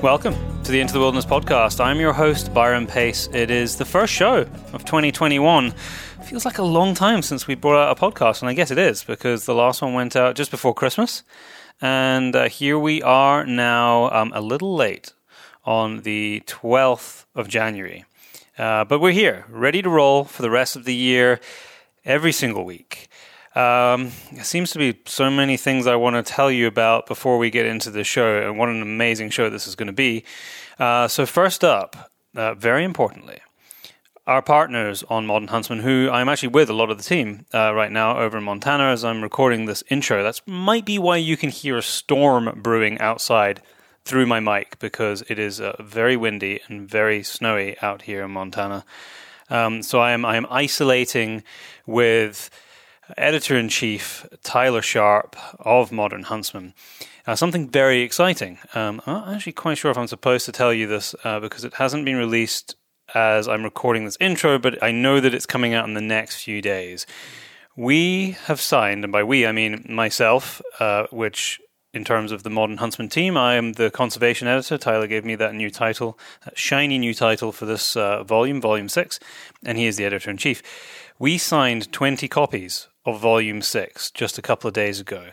Welcome to the Into the Wilderness podcast. I'm your host, Byron Pace. It is the first show of 2021. Feels like a long time since we brought out a podcast, and I guess it is, because the last one went out just before Christmas. And here we are now, a little late, on the 12th of January. But we're here, ready to roll for the rest of the year, every single week. There seems to be so many things I want to tell you about before we get into the show, and what an amazing show this is going to be. So first up, very importantly, our partners on Modern Huntsman, who I'm actually with a lot of the team right now over in Montana as I'm recording this intro. That might be why you can hear a storm brewing outside through my mic, because it is very windy and very snowy out here in Montana. So I am isolating with Editor-in-Chief Tyler Sharp of Modern Huntsman. Something very exciting. I'm not actually quite sure if I'm supposed to tell you this because it hasn't been released as I'm recording this intro, but I know that it's coming out in the next few days. We have signed, and by we I mean myself, which in terms of the Modern Huntsman team, I am the conservation editor. Tyler gave me that new title, that shiny new title for this volume, Volume 6, and he is the Editor-in-Chief. We signed 20 copies of Volume 6 just a couple of days ago.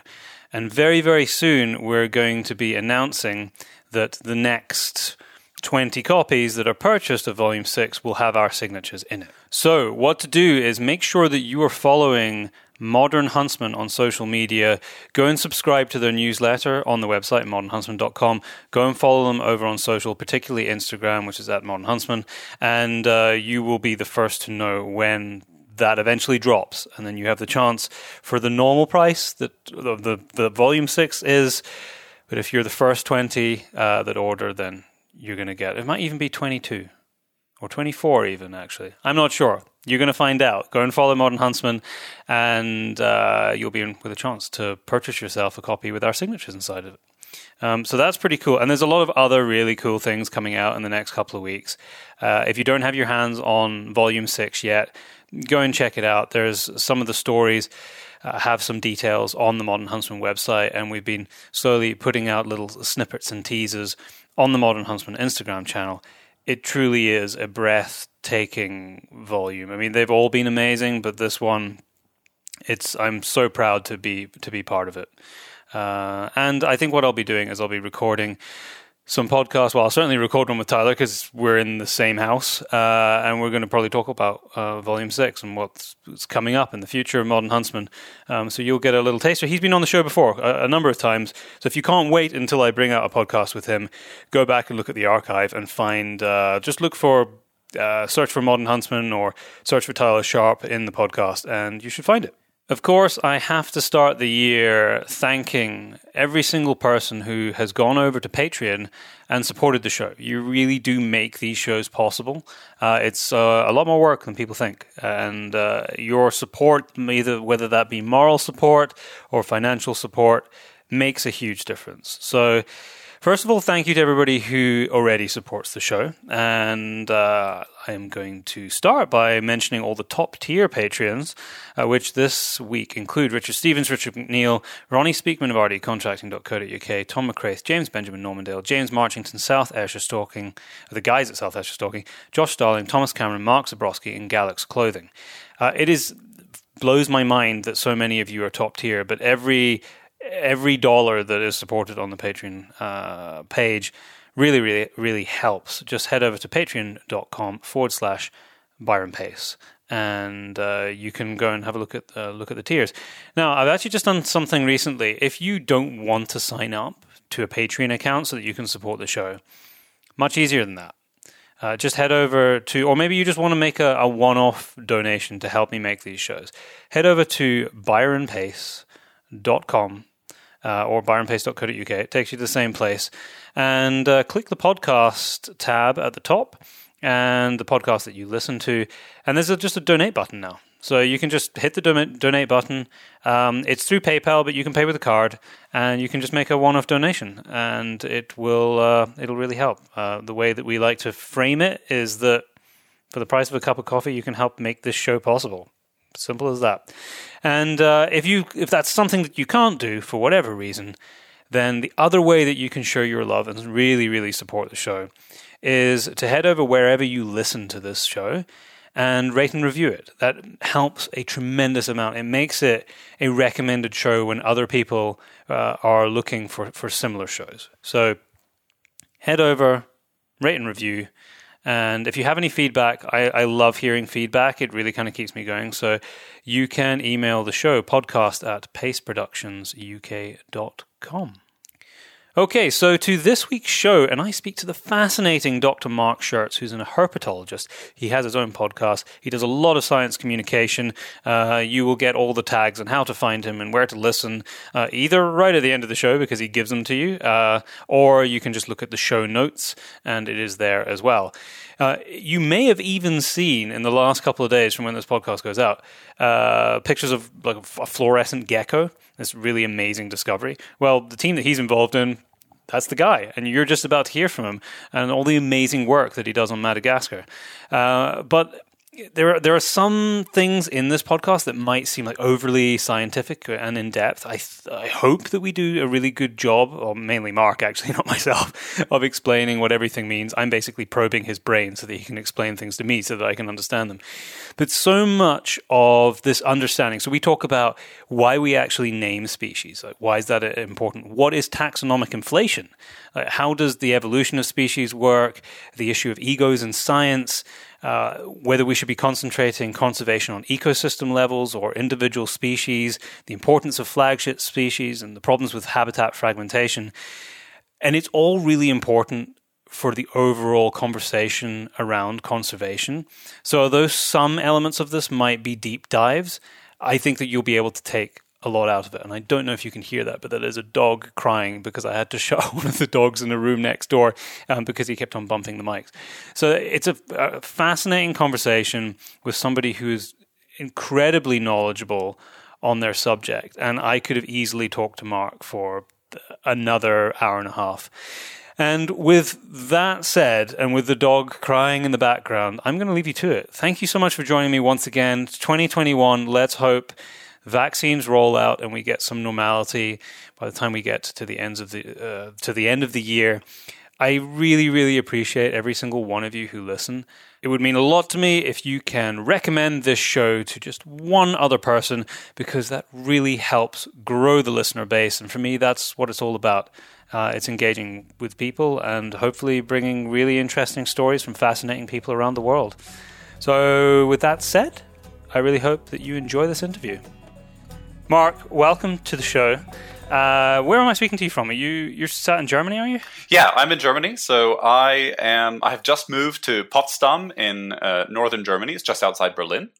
And very, very soon we're going to be announcing that the next 20 copies that are purchased of Volume 6 will have our signatures in it. So what to do is make sure that you are following Modern Huntsman on social media. Go and subscribe to their newsletter on the website, modernhuntsman.com. Go and follow them over on social, particularly Instagram, which is at Modern Huntsman. And you will be the first to know when that eventually drops, and then you have the chance for the normal price that the Volume 6 is. But if you're the first 20 that order, then you're going to get, it might even be 22 or 24 even, actually. I'm not sure. You're going to find out. Go and follow Modern Huntsman, and you'll be in with a chance to purchase yourself a copy with our signatures inside of it. So that's pretty cool. And there's a lot of other really cool things coming out in the next couple of weeks. If you don't have your hands on Volume 6 yet, go and check it out. There's some of the stories have some details on the Modern Huntsman website, and we've been slowly putting out little snippets and teasers on the Modern Huntsman Instagram channel. It truly is a breathtaking volume. I mean, they've all been amazing, but this one, I'm so proud to be part of it. And I think what I'll be doing is I'll be recording some podcasts. Well, I'll certainly record one with Tyler because we're in the same house, and we're going to probably talk about Volume 6 and what's coming up in the future of Modern Huntsman. So you'll get a little taster. He's been on the show before a number of times, so if you can't wait until I bring out a podcast with him, go back and look at the archive and find, just look for, search for Modern Huntsman or search for Tyler Sharp in the podcast, and you should find it. Of course, I have to start the year thanking every single person who has gone over to Patreon and supported the show. You really do make these shows possible. It's a lot more work than people think. And your support, either whether that be moral support or financial support, makes a huge difference. So first of all, thank you to everybody who already supports the show. And I am going to start by mentioning all the top-tier Patreons, which this week include Richard Stevens, Richard McNeil, Ronnie Speakman of RDContracting.co.uk, Tom McRae, James Benjamin Normandale, James Marchington, South Ayrshire Stalking, the guys at South Ayrshire Stalking, Josh Starling, Thomas Cameron, Mark Zabrowski, and Galax Clothing. It blows my mind that so many of you are top-tier, but every dollar that is supported on the Patreon page really, really, really helps. Just head over to patreon.com/Byron Pace, and you can go and have a look at the tiers. Now, I've actually just done something recently. If you don't want to sign up to a Patreon account so that you can support the show, much easier than that. Just head over to, or maybe you just want to make a one-off donation to help me make these shows. Head over to byronpace.com. Or byronpace.co.uk. It takes you to the same place. And click the podcast tab at the top and the podcast that you listen to. And there's just a donate button now. So you can just hit the donate button. It's through PayPal, but you can pay with a card, and you can just make a one-off donation, and it will it'll really help. The way that we like to frame it is that for the price of a cup of coffee, you can help make this show possible. Simple as that. And if that's something that you can't do for whatever reason, then the other way that you can show your love and really, really support the show is to head over wherever you listen to this show and rate and review it. That helps a tremendous amount. It makes it a recommended show when other people are looking for similar shows. So head over, rate and review. And if you have any feedback, I love hearing feedback. It really kind of keeps me going. So you can email the show, podcast@paceproductionsuk.com. Okay, so to this week's show, and I speak to the fascinating Dr. Mark Scherz, who's a herpetologist. He has his own podcast. He does a lot of science communication. You will get all the tags on how to find him and where to listen, either right at the end of the show because he gives them to you, or you can just look at the show notes, and it is there as well. You may have even seen in the last couple of days from when this podcast goes out pictures of like a fluorescent gecko. This really amazing discovery. Well, the team that he's involved in, that's the guy, and you're just about to hear from him and all the amazing work that he does on Madagascar. But there are some things in this podcast that might seem like overly scientific and in-depth. I hope that we do a really good job, or mainly Mark, actually, not myself, of explaining what everything means. I'm basically probing his brain so that he can explain things to me so that I can understand them. But so much of this understanding, so we talk about why we actually name species. Like, why is that important? What is taxonomic inflation? How does the evolution of species work? The issue of egos in science. Whether we should be concentrating conservation on ecosystem levels or individual species, the importance of flagship species, and the problems with habitat fragmentation. And it's all really important for the overall conversation around conservation. So although some elements of this might be deep dives, I think that you'll be able to take a lot out of it. And I don't know if you can hear that, but that is a dog crying because I had to shut one of the dogs in the room next door because he kept on bumping the mics. So it's a fascinating conversation with somebody who is incredibly knowledgeable on their subject. And I could have easily talked to Mark for another hour and a half. And with that said, and with the dog crying in the background, I'm going to leave you to it. Thank you so much for joining me once again. 2021, let's hope vaccines roll out and we get some normality by the time we get to the end of the year. I really, really appreciate every single one of you who listen. It would mean a lot to me if you can recommend this show to just one other person, because that really helps grow the listener base. And for me, that's what it's all about. It's engaging with people and hopefully bringing really interesting stories from fascinating people around the world. So with that said, I really hope that you enjoy this interview. Mark, welcome to the show. Where am I speaking to you from? You're sat in Germany, are you? Yeah, I'm in Germany. So I have just moved to Potsdam in northern Germany. It's just outside Berlin.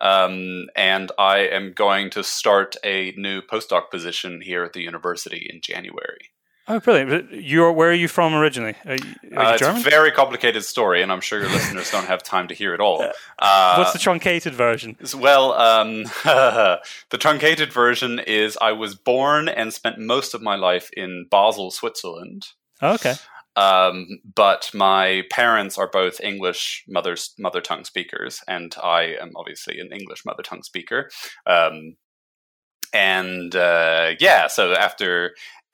And I am going to start a new postdoc position here at the university in January. Oh, brilliant. Where are you from originally? Are you German? It's a very complicated story, and I'm sure your listeners don't have time to hear it all. What's the truncated version? Well, the truncated version is I was born and spent most of my life in Basel, Switzerland. Oh, okay. But my parents are both English mother tongue speakers, and I am obviously an English mother tongue speaker. So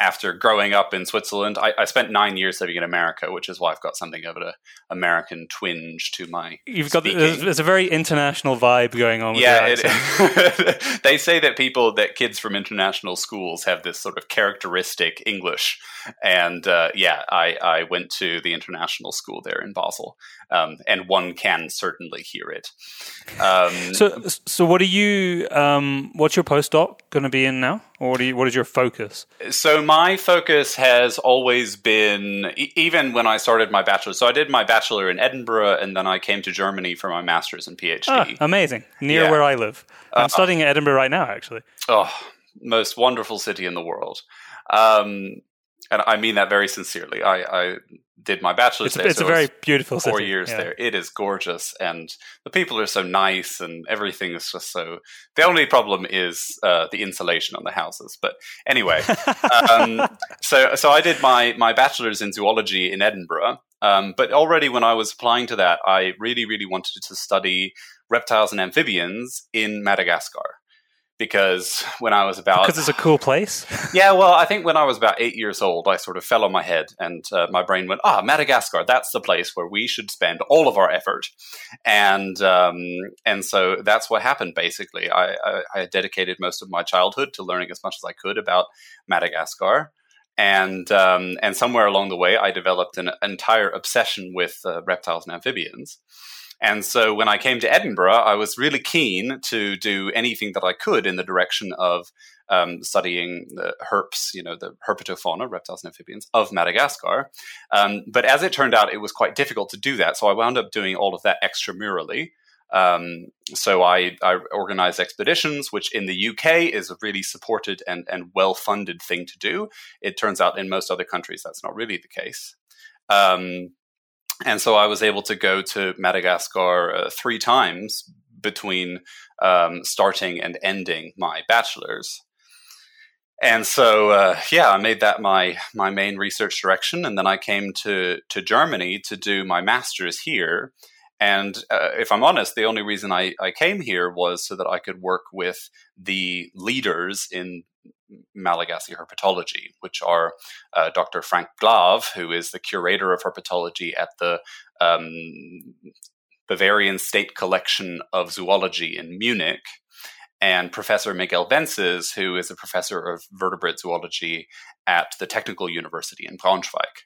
After growing up in Switzerland, I spent 9 years living in America, which is why I've got something of an American twinge to my speaking. There's a very international vibe going on with your accent. They say that kids from international schools have this sort of characteristic English. And I went to the international school there in Basel, and one can certainly hear it. So what are you? What's your postdoc going to be in now? Or what is your focus? So my focus has always been, even when I started my bachelor. So I did my bachelor in Edinburgh, and then I came to Germany for my master's and PhD. Oh, amazing. Near where I live. I'm studying at Edinburgh right now, actually. Oh, most wonderful city in the world. And I mean that very sincerely. I did my bachelor's there. It's so a very beautiful city. 4 years there. It is gorgeous. And the people are so nice and everything is just so... The only problem is the insulation on the houses. But anyway, so I did my bachelor's in zoology in Edinburgh. But already when I was applying to that, I really, really wanted to study reptiles and amphibians in Madagascar. Because when I was about... Because it's a cool place? Yeah, well, I think when I was about 8 years old, I sort of fell on my head and my brain went, Madagascar, that's the place where we should spend all of our effort. And so that's what happened, basically. I dedicated most of my childhood to learning as much as I could about Madagascar. And somewhere along the way, I developed an entire obsession with reptiles and amphibians. And so when I came to Edinburgh, I was really keen to do anything that I could in the direction of studying the herps, the herpetofauna, reptiles and amphibians, of Madagascar. But as it turned out, it was quite difficult to do that. So I wound up doing all of that extramurally. So I organized expeditions, which in the UK is a really supported and well-funded thing to do. It turns out in most other countries, that's not really the case. And so I was able to go to Madagascar 3 times between starting and ending my bachelor's. And so, I made that my main research direction. And then I came to Germany to do my master's here. And if I'm honest, the only reason I came here was so that I could work with the leaders in Malagasy herpetology, which are Dr. Frank Glawe, who is the curator of herpetology at the Bavarian State Collection of Zoology in Munich, and Professor Miguel Vences, who is a professor of vertebrate zoology at the Technical University in Braunschweig.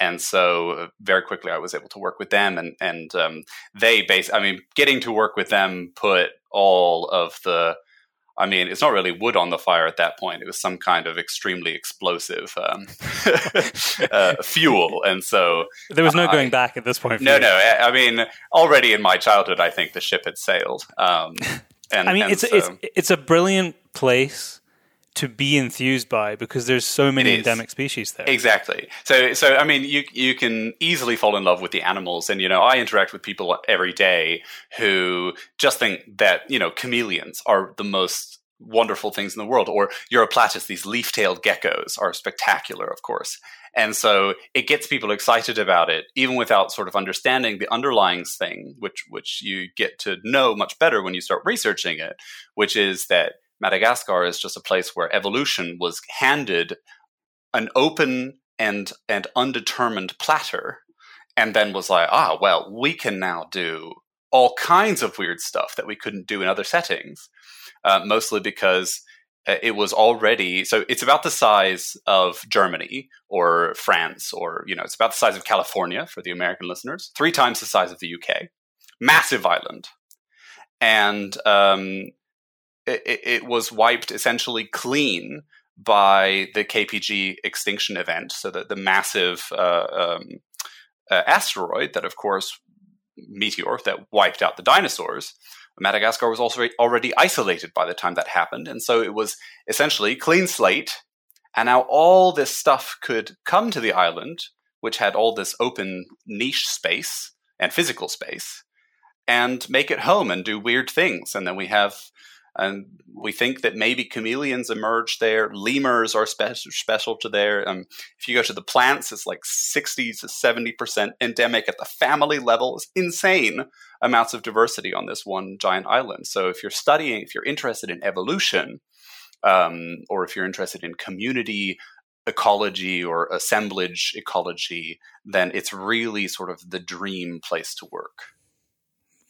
And so very quickly I was able to work with them and they getting to work with them put all of the... it's not really wood on the fire at that point. It was some kind of extremely explosive fuel. And so... There was no going back at this point. No. Already in my childhood, I think the ship had sailed. It's a brilliant place to be enthused by because there's so many endemic species there. Exactly. So you can easily fall in love with the animals. And, I interact with people every day who just think that, chameleons are the most wonderful things in the world, or Europlatus, these leaf-tailed geckos, are spectacular, of course. And so it gets people excited about it, even without sort of understanding the underlying thing, which you get to know much better when you start researching it, which is that Madagascar is just a place where evolution was handed an open and undetermined platter, and then was like, we can now do all kinds of weird stuff that we couldn't do in other settings, mostly because it was already... So it's about the size of Germany or France, or, it's about the size of California for the American listeners, 3 times the size of the UK. Massive island. And... It was wiped essentially clean by the KPG extinction event, so that the massive asteroid that, of course, meteor that wiped out the dinosaurs. Madagascar was also already isolated by the time that happened, and so it was essentially clean slate, and now all this stuff could come to the island, which had all this open niche space and physical space, and make it home and do weird things. And then we think that maybe chameleons emerged there. Lemurs are special to there. If you go to the plants, it's like 60 to 70% endemic at the family level. It's insane amounts of diversity on this one giant island. So if you're interested in evolution, or if you're interested in community ecology or assemblage ecology, then it's really sort of the dream place to work.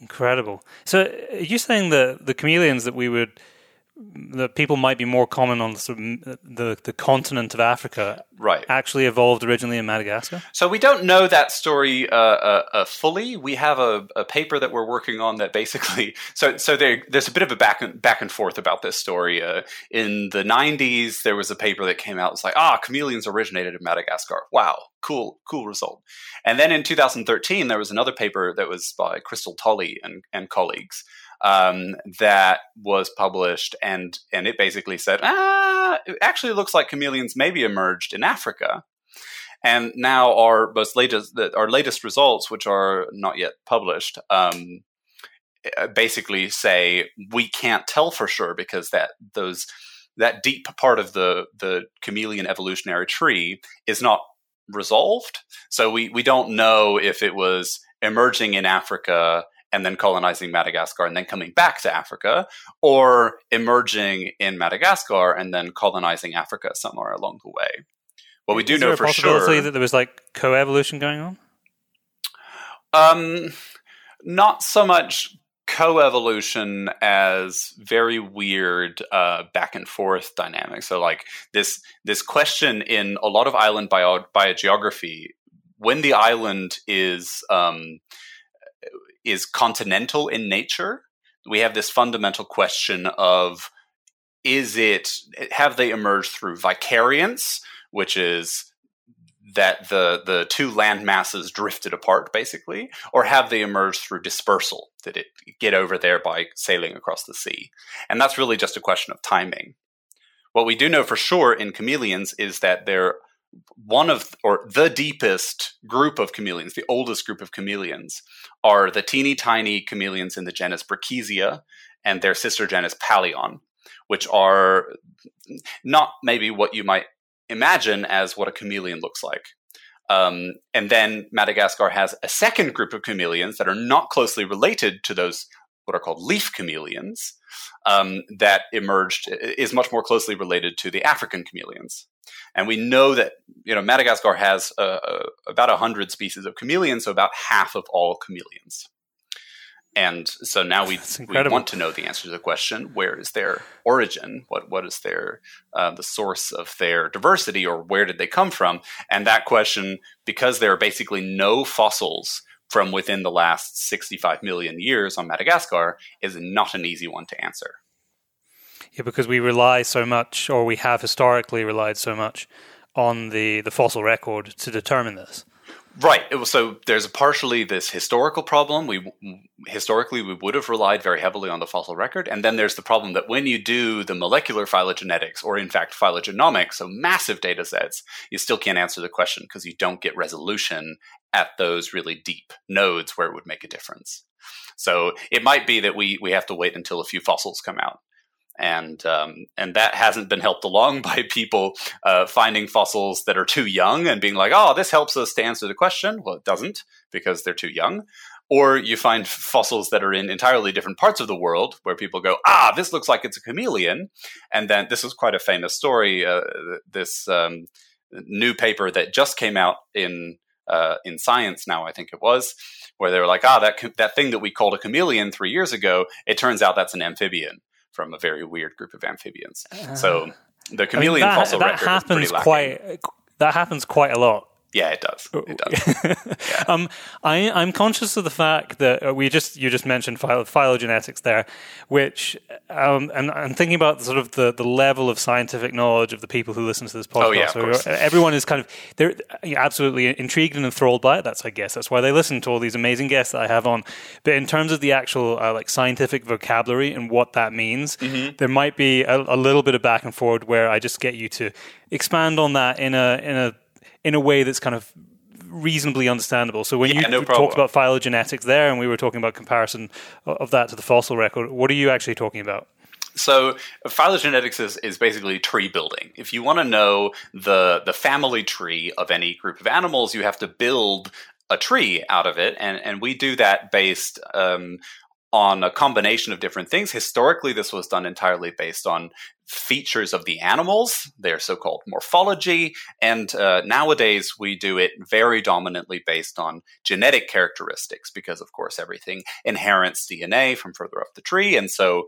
Incredible. So, are you saying that the chameleons that people might be more common on the continent of Africa, right, actually evolved originally in Madagascar? So we don't know that story fully. We have a paper that we're working on that basically... So there's a bit of a back and forth about this story. In the 90s, there was a paper that came out. It was like, chameleons originated in Madagascar. Wow, cool result. And then in 2013, there was another paper that was by Crystal Tolley and colleagues, that was published, and it basically said, it actually looks like chameleons maybe emerged in Africa. And now our latest results, which are not yet published, basically say we can't tell for sure because that deep part of the chameleon evolutionary tree is not resolved. So we don't know if it was emerging in Africa and then colonizing Madagascar and then coming back to Africa, or emerging in Madagascar and then colonizing Africa somewhere along the way. Well, we do know for sure. Is there a possibility that there was like co-evolution going on? Not so much co-evolution as very weird back and forth dynamics. So, like this question in a lot of island biogeography, when the island is continental in nature, we have this fundamental question of: have they emerged through vicariance, which is that the two land masses drifted apart, basically, or have they emerged through dispersal? Did it get over there by sailing across the sea? And that's really just a question of timing. What we do know for sure in chameleons is that they're the deepest group of chameleons, the oldest group of chameleons, are the teeny tiny chameleons in the genus Brachysia and their sister genus Pallion, which are not maybe what you might imagine as what a chameleon looks like. And then Madagascar has a second group of chameleons that are not closely related to those what are called leaf chameleons, that is much more closely related to the African chameleons. And we know that Madagascar has about 100 species of chameleons, so about half of all chameleons. And so now we want to know the answer to the question: where is their origin? What is their the source of their diversity, or where did they come from? And that question, because there are basically no fossils from within the last 65 million years on Madagascar, is not an easy one to answer. Yeah, because we rely so much, or we have historically relied so much, on the fossil record to determine this. Right. So there's partially this historical problem. Historically, we would have relied very heavily on the fossil record. And then there's the problem that when you do the molecular phylogenetics, or in fact phylogenomics, so massive data sets, you still can't answer the question because you don't get resolution at those really deep nodes where it would make a difference. So it might be that we have to wait until a few fossils come out. And that hasn't been helped along by people finding fossils that are too young and being like, oh, this helps us to answer the question. Well, it doesn't, because they're too young. Or you find fossils that are in entirely different parts of the world where people go, this looks like it's a chameleon. And then this was quite a famous story. This new paper that just came out in Science Now, I think it was, where they were like, that thing that we called a chameleon 3 years ago, it turns out that's an amphibian from a very weird group of amphibians. So the chameleon fossil record is pretty lacking. That happens quite a lot. Yeah, it does. It does. Yeah. I'm conscious of the fact that you just mentioned phylogenetics there, which and I'm thinking about sort of the level of scientific knowledge of the people who listen to this podcast. Oh, yeah, so everyone is kind of they're absolutely intrigued and enthralled by it. I guess that's why they listen to all these amazing guests that I have on. But in terms of the actual scientific vocabulary and what that means, there might be a little bit of back and forth where I just get you to expand on that in a way that's kind of reasonably understandable. So when you talked about phylogenetics there, and we were talking about comparison of that to the fossil record, what are you actually talking about? So phylogenetics is basically tree building. If you want to know the family tree of any group of animals, you have to build a tree out of it. And we do that based on a combination of different things. Historically, this was done entirely based on features of the animals, their so-called morphology, and nowadays we do it very dominantly based on genetic characteristics because, of course, everything inherits DNA from further up the tree, and so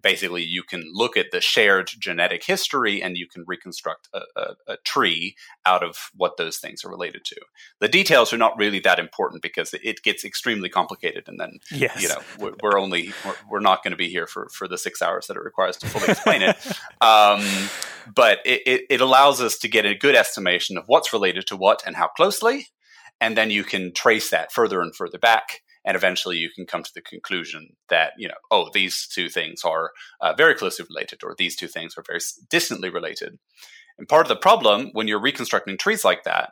basically you can look at the shared genetic history and you can reconstruct a tree out of what those things are related to. The details are not really that important because it gets extremely complicated, and then yes. We're not going to be here for the 6 hours that it requires to fully explain it. But it allows us to get a good estimation of what's related to what and how closely, and then you can trace that further and further back, and eventually you can come to the conclusion that these two things are very closely related, or these two things are very distantly related. And part of the problem when you're reconstructing trees like that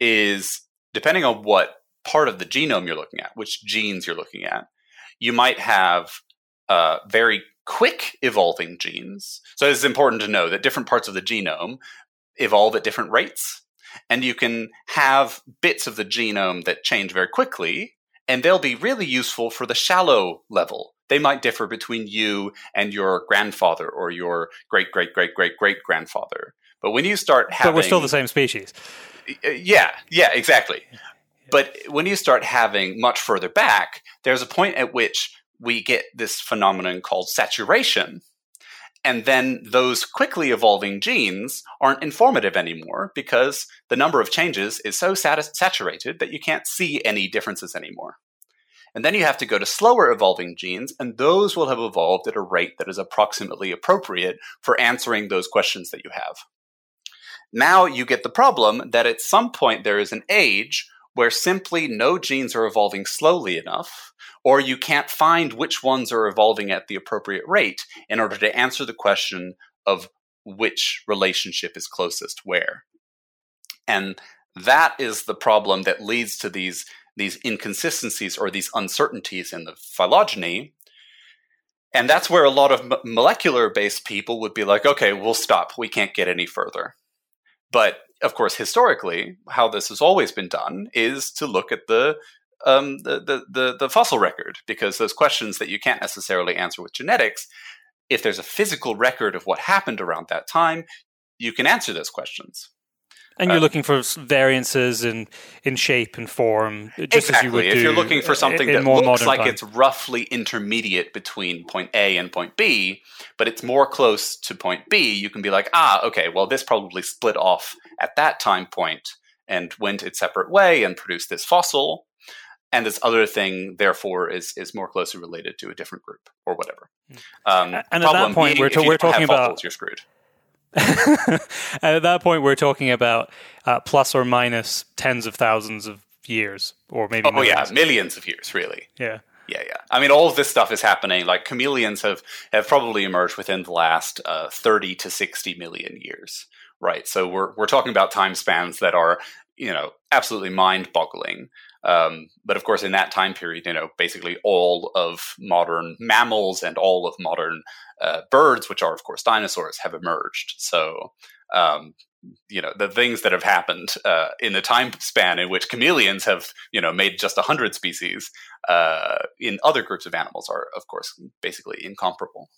is, depending on what part of the genome you're looking at, which genes you're looking at, you might have very quick evolving genes. So it's important to know that different parts of the genome evolve at different rates. And you can have bits of the genome that change very quickly, and they'll be really useful for the shallow level. They might differ between you and your grandfather or your great-great-great-great-great-grandfather. But when you start having... But we're still the same species. Yeah, exactly. But when you start having much further back, there's a point at which we get this phenomenon called saturation. And then those quickly evolving genes aren't informative anymore because the number of changes is so saturated that you can't see any differences anymore. And then you have to go to slower evolving genes, and those will have evolved at a rate that is approximately appropriate for answering those questions that you have. Now you get the problem that at some point there is an age where simply no genes are evolving slowly enough, or you can't find which ones are evolving at the appropriate rate in order to answer the question of which relationship is closest where. And that is the problem that leads to these inconsistencies or these uncertainties in the phylogeny. And that's where a lot of molecular-based people would be like, okay, we'll stop. We can't get any further. But, of course, historically, how this has always been done is to look at the fossil record, because those questions that you can't necessarily answer with genetics, if there's a physical record of what happened around that time, you can answer those questions. And you're looking for variances in shape and form, just exactly, as you would do. If you're looking for something that looks like time. It's roughly intermediate between point A and point B, but it's more close to point B, you can be like, okay, well, this probably split off at that time point and went its separate way and produced this fossil. And this other thing, therefore, is more closely related to a different group or whatever. And at that point, we're talking about fossils, you're screwed. At that point, we're talking about plus or minus tens of thousands of years, or maybe millions of years, really. Yeah. I mean, all of this stuff is happening. Like, chameleons have probably emerged within the last 30 to 60 million years, right? So we're talking about time spans that are, absolutely mind-boggling. But of course, in that time period, basically all of modern mammals and all of modern birds, which are, of course, dinosaurs, have emerged. So, the things that have happened in the time span in which chameleons have, made just 100 species in other groups of animals are, of course, basically incomparable.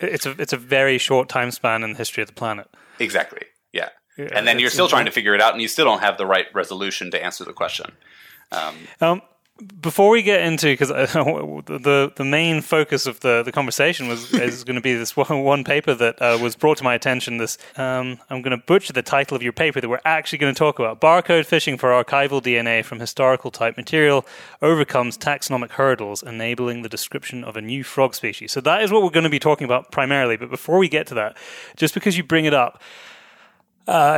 It's a very short time span in the history of the planet. Exactly, yeah. And then you're still trying to figure it out, and you still don't have the right resolution to answer the question. Before we get into, because the main focus of the conversation is going to be this one paper that was brought to my attention. This I'm going to butcher the title of your paper that we're actually going to talk about. Barcode fishing for archival DNA from historical type material overcomes taxonomic hurdles, enabling the description of a new frog species. So that is what we're going to be talking about primarily. But before we get to that, just because you bring it up,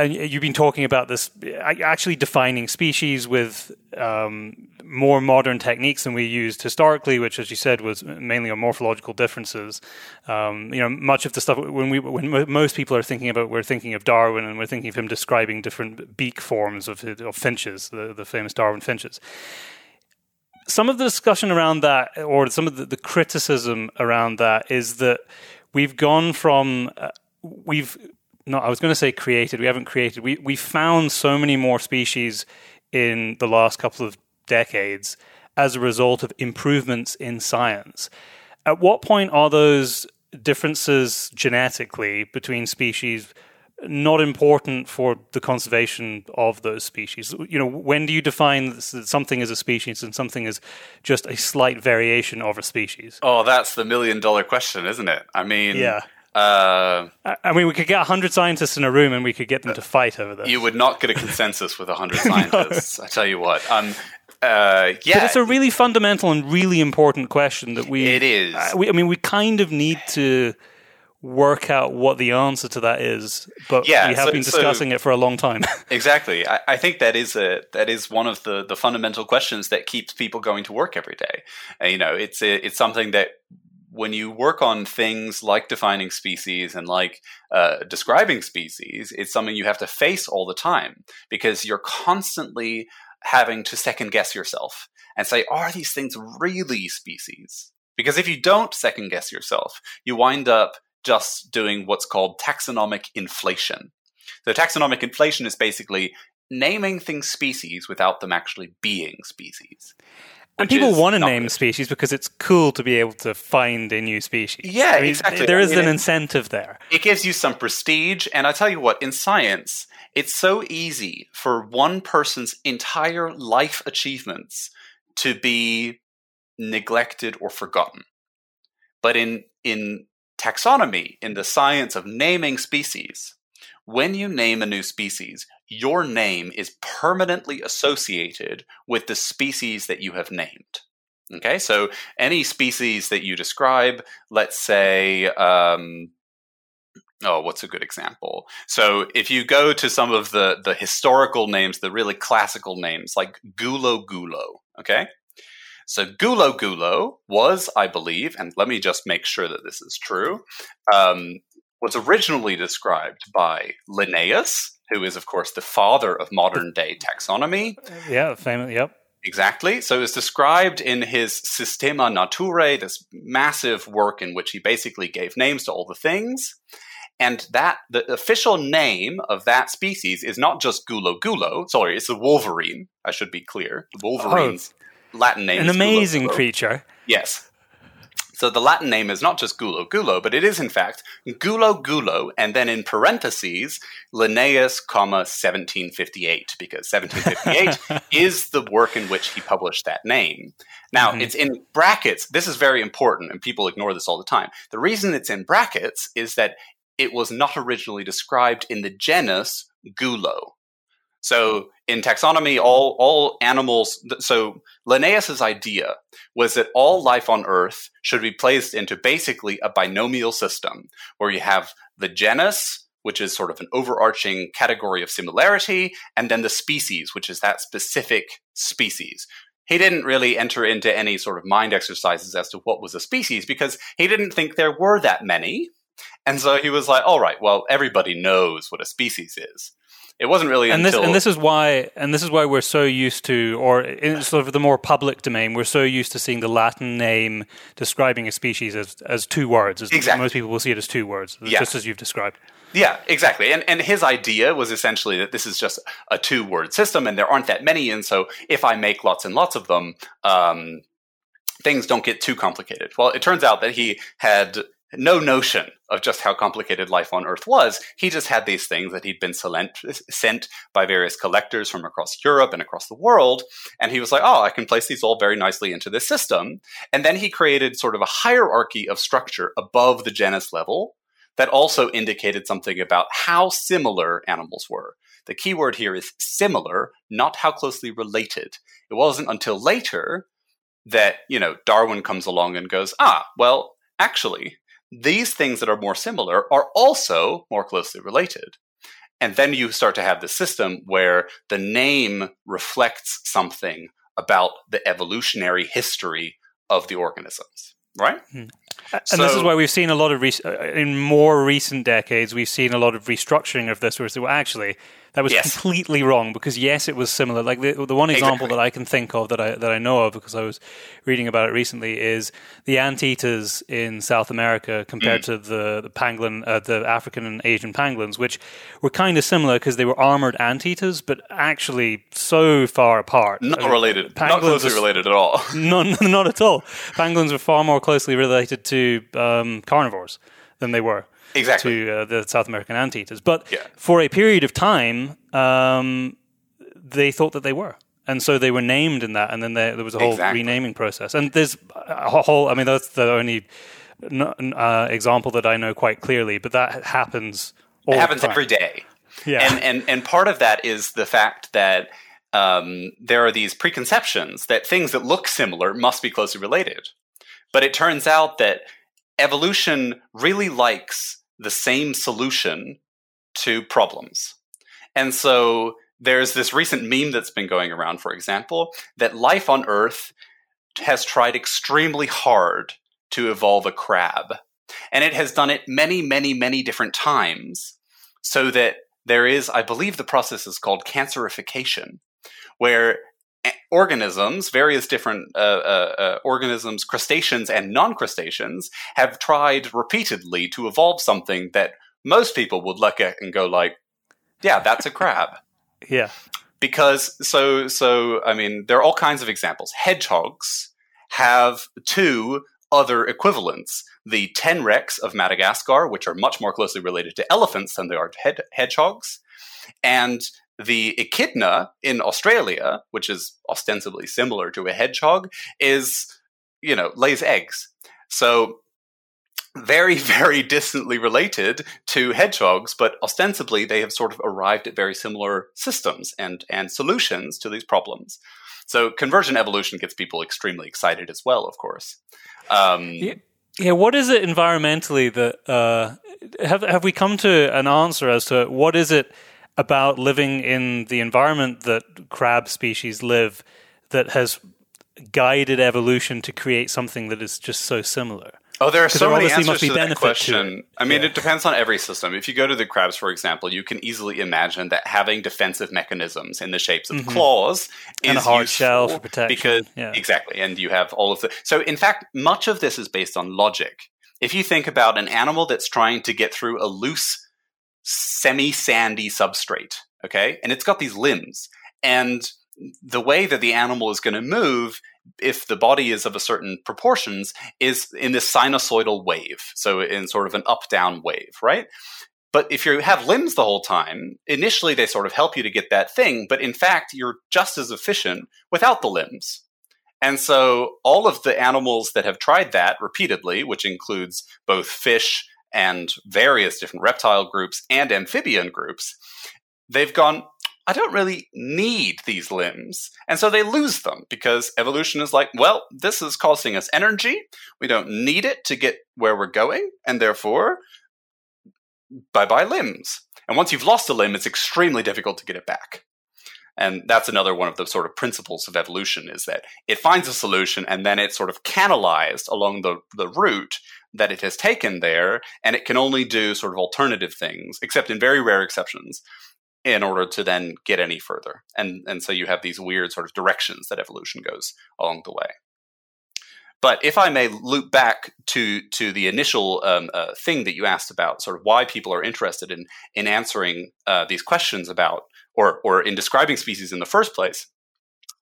you've been talking about this, actually defining species with more modern techniques than we used historically, which, as you said, was mainly on morphological differences. Much of the stuff when most people are thinking about, we're thinking of Darwin, and we're thinking of him describing different beak forms of finches, the famous Darwin finches. Some of the discussion around that, or some of the criticism around that, is that we've gone from we haven't created. We found so many more species in the last couple of decades as a result of improvements in science. At what point are those differences genetically between species not important for the conservation of those species? When do you define that something is a species and something is just a slight variation of a species? Oh, that's the million-dollar question, isn't it? I mean... Yeah. We could get 100 scientists in a room and we could get them to fight over this. You would not get a consensus with 100 scientists, I tell you what. But it's a really fundamental and really important question that It is. We kind of need to work out what the answer to that is, but we have been discussing it for a long time. Exactly. I think that is one of the fundamental questions that keeps people going to work every day. It's something that when you work on things like defining species and like describing species, it's something you have to face all the time because you're constantly having to second guess yourself and say, are these things really species? Because if you don't second guess yourself, you wind up just doing what's called taxonomic inflation. So taxonomic inflation is basically naming things species without them actually being species. And people want to name species because it's cool to be able to find a new species. Yeah, I mean, exactly. There is an incentive there. It gives you some prestige. And I tell you what, in science, it's so easy for one person's entire life achievements to be neglected or forgotten. But in taxonomy, in the science of naming species, when you name a new species, your name is permanently associated with the species that you have named. Okay, so any species that you describe, let's say, what's a good example? So if you go to some of the historical names, the really classical names, like Gulo Gulo, okay? So Gulo Gulo was, I believe, and let me just make sure that this is true, was originally described by Linnaeus, who is, of course, the father of modern-day taxonomy. Yeah, famous, yep. Exactly. So it was described in his Systema Naturae, this massive work in which he basically gave names to all the things. And that the official name of that species is not just Gulo Gulo. Sorry, it's the wolverine. I should be clear. The wolverine's Latin name is Gulo Gulo. An amazing creature. Yes. So the Latin name is not just Gulo Gulo, but it is, in fact, Gulo Gulo, and then in parentheses, Linnaeus, 1758, because 1758 is the work in which he published that name. Now, it's in brackets. This is very important, and people ignore this all the time. The reason it's in brackets is that it was not originally described in the genus Gulo. So in taxonomy, all animals, so Linnaeus's idea was that all life on Earth should be placed into basically a binomial system where you have the genus, which is sort of an overarching category of similarity, and then the species, which is that specific species. He didn't really enter into any sort of mind exercises as to what was a species because he didn't think there were that many. And so he was like, all right, well, everybody knows what a species is. It wasn't really this is why we're so used to, or in sort of the more public domain, we're so used to seeing the Latin name describing a species as two words. Exactly. Most people will see it as two words, just as you've described. Yeah, exactly. And his idea was essentially that this is just a two-word system, and there aren't that many, and so if I make lots and lots of them, things don't get too complicated. Well, it turns out that he had no notion of just how complicated life on Earth was. He just had these things that he'd been sent by various collectors from across Europe and across the world. And he was like, oh, I can place these all very nicely into this system. And then he created sort of a hierarchy of structure above the genus level that also indicated something about how similar animals were. The key word here is similar, not how closely related. It wasn't until later that, Darwin comes along and goes, well, actually, these things that are more similar are also more closely related. And then you start to have the system where the name reflects something about the evolutionary history of the organisms, right? Mm. And this is why we've seen a lot of, in more recent decades, we've seen a lot of restructuring of this, where it's, well, actually, that was completely wrong because, yes, it was similar. Like the one example that I can think of that I know of because I was reading about it recently is the anteaters in South America compared to the pangolin, the African and Asian pangolins, which were kind of similar because they were armored anteaters, but actually so far apart. Not related. Not closely related at all. Not at all. Pangolins were far more closely related to carnivores than they were. Exactly. To the South American anteaters. But for a period of time, they thought that they were. And so they were named in that. And then there was a whole renaming process. And there's a whole, I mean, that's the only example that I know quite clearly. But that happens all the time. It happens every day. Yeah. And part of that is the fact that there are these preconceptions that things that look similar must be closely related. But it turns out that evolution really likes the same solution to problems. And so there's this recent meme that's been going around, for example, that life on Earth has tried extremely hard to evolve a crab. And it has done it many, many, many different times, so that there is, I believe the process is called cancerification, where organisms, various different organisms, crustaceans and non-crustaceans, have tried repeatedly to evolve something that most people would look at and go like, yeah, that's a crab. Yeah. Because, I mean, there are all kinds of examples. Hedgehogs have two other equivalents. The tenrecs of Madagascar, which are much more closely related to elephants than they are to hedgehogs, and the echidna in Australia, which is ostensibly similar to a hedgehog, is, you know, lays eggs. So very, very distantly related to hedgehogs, but ostensibly they have sort of arrived at very similar systems and solutions to these problems. So convergent evolution gets people extremely excited as well, of course. Yeah, what is it environmentally that have we come to an answer as to what is it about living in the environment that crab species live that has guided evolution to create something that is just so similar? Oh, there are so many answers to that question. I mean, it depends on every system. If you go to the crabs, for example, you can easily imagine that having defensive mechanisms in the shapes of claws and a hard shell for protection. Because, exactly, and you have all of the... So, in fact, much of this is based on logic. If you think about an animal that's trying to get through a loose, semi-sandy substrate, okay, and it's got these limbs, and the way that the animal is going to move, if the body is of a certain proportions, is in this sinusoidal wave, so in sort of an up-down wave, right? But if you have limbs the whole time, initially they sort of help you to get that thing, but in fact, you're just as efficient without the limbs. And so all of the animals that have tried that repeatedly, which includes both fish and various different reptile groups and amphibian groups, they've gone, I don't really need these limbs. And so they lose them because evolution is like, well, this is costing us energy. We don't need it to get where we're going. And therefore, bye-bye limbs. And once you've lost a limb, it's extremely difficult to get it back. And that's another one of the sort of principles of evolution, is that it finds a solution and then it's sort of canalized along the route that it has taken there. And it can only do sort of alternative things, except in very rare exceptions, in order to then get any further. And so you have these weird sort of directions that evolution goes along the way. But if I may loop back to the initial thing that you asked about, sort of why people are interested in answering these questions about, or in describing species in the first place,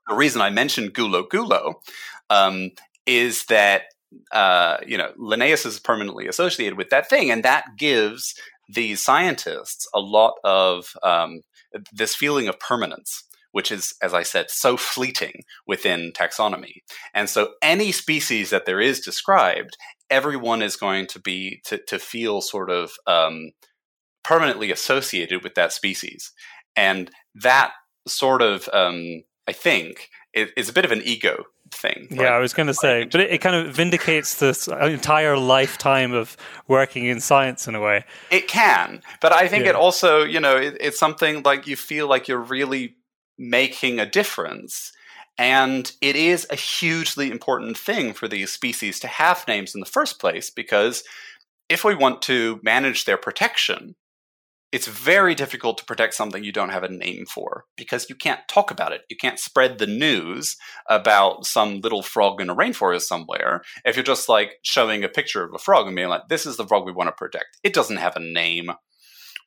the reason I mentioned gulo-gulo is that, you know, Linnaeus is permanently associated with that thing, and that gives these scientists a lot of this feeling of permanence, which is, as I said, so fleeting within taxonomy. And so any species that there is described, everyone is going to be to feel sort of permanently associated with that species. And that sort of, I think, is a bit of an ego thing. Right? Yeah, I was going to say, but it kind of vindicates this entire lifetime of working in science in a way. It can, but I think it also, you know, it's something like you feel like you're really making a difference. And it is a hugely important thing for these species to have names in the first place, because if we want to manage their protection, it's very difficult to protect something you don't have a name for, because you can't talk about it. You can't spread the news about some little frog in a rainforest somewhere if you're just like showing a picture of a frog and being like, this is the frog we want to protect. It doesn't have a name,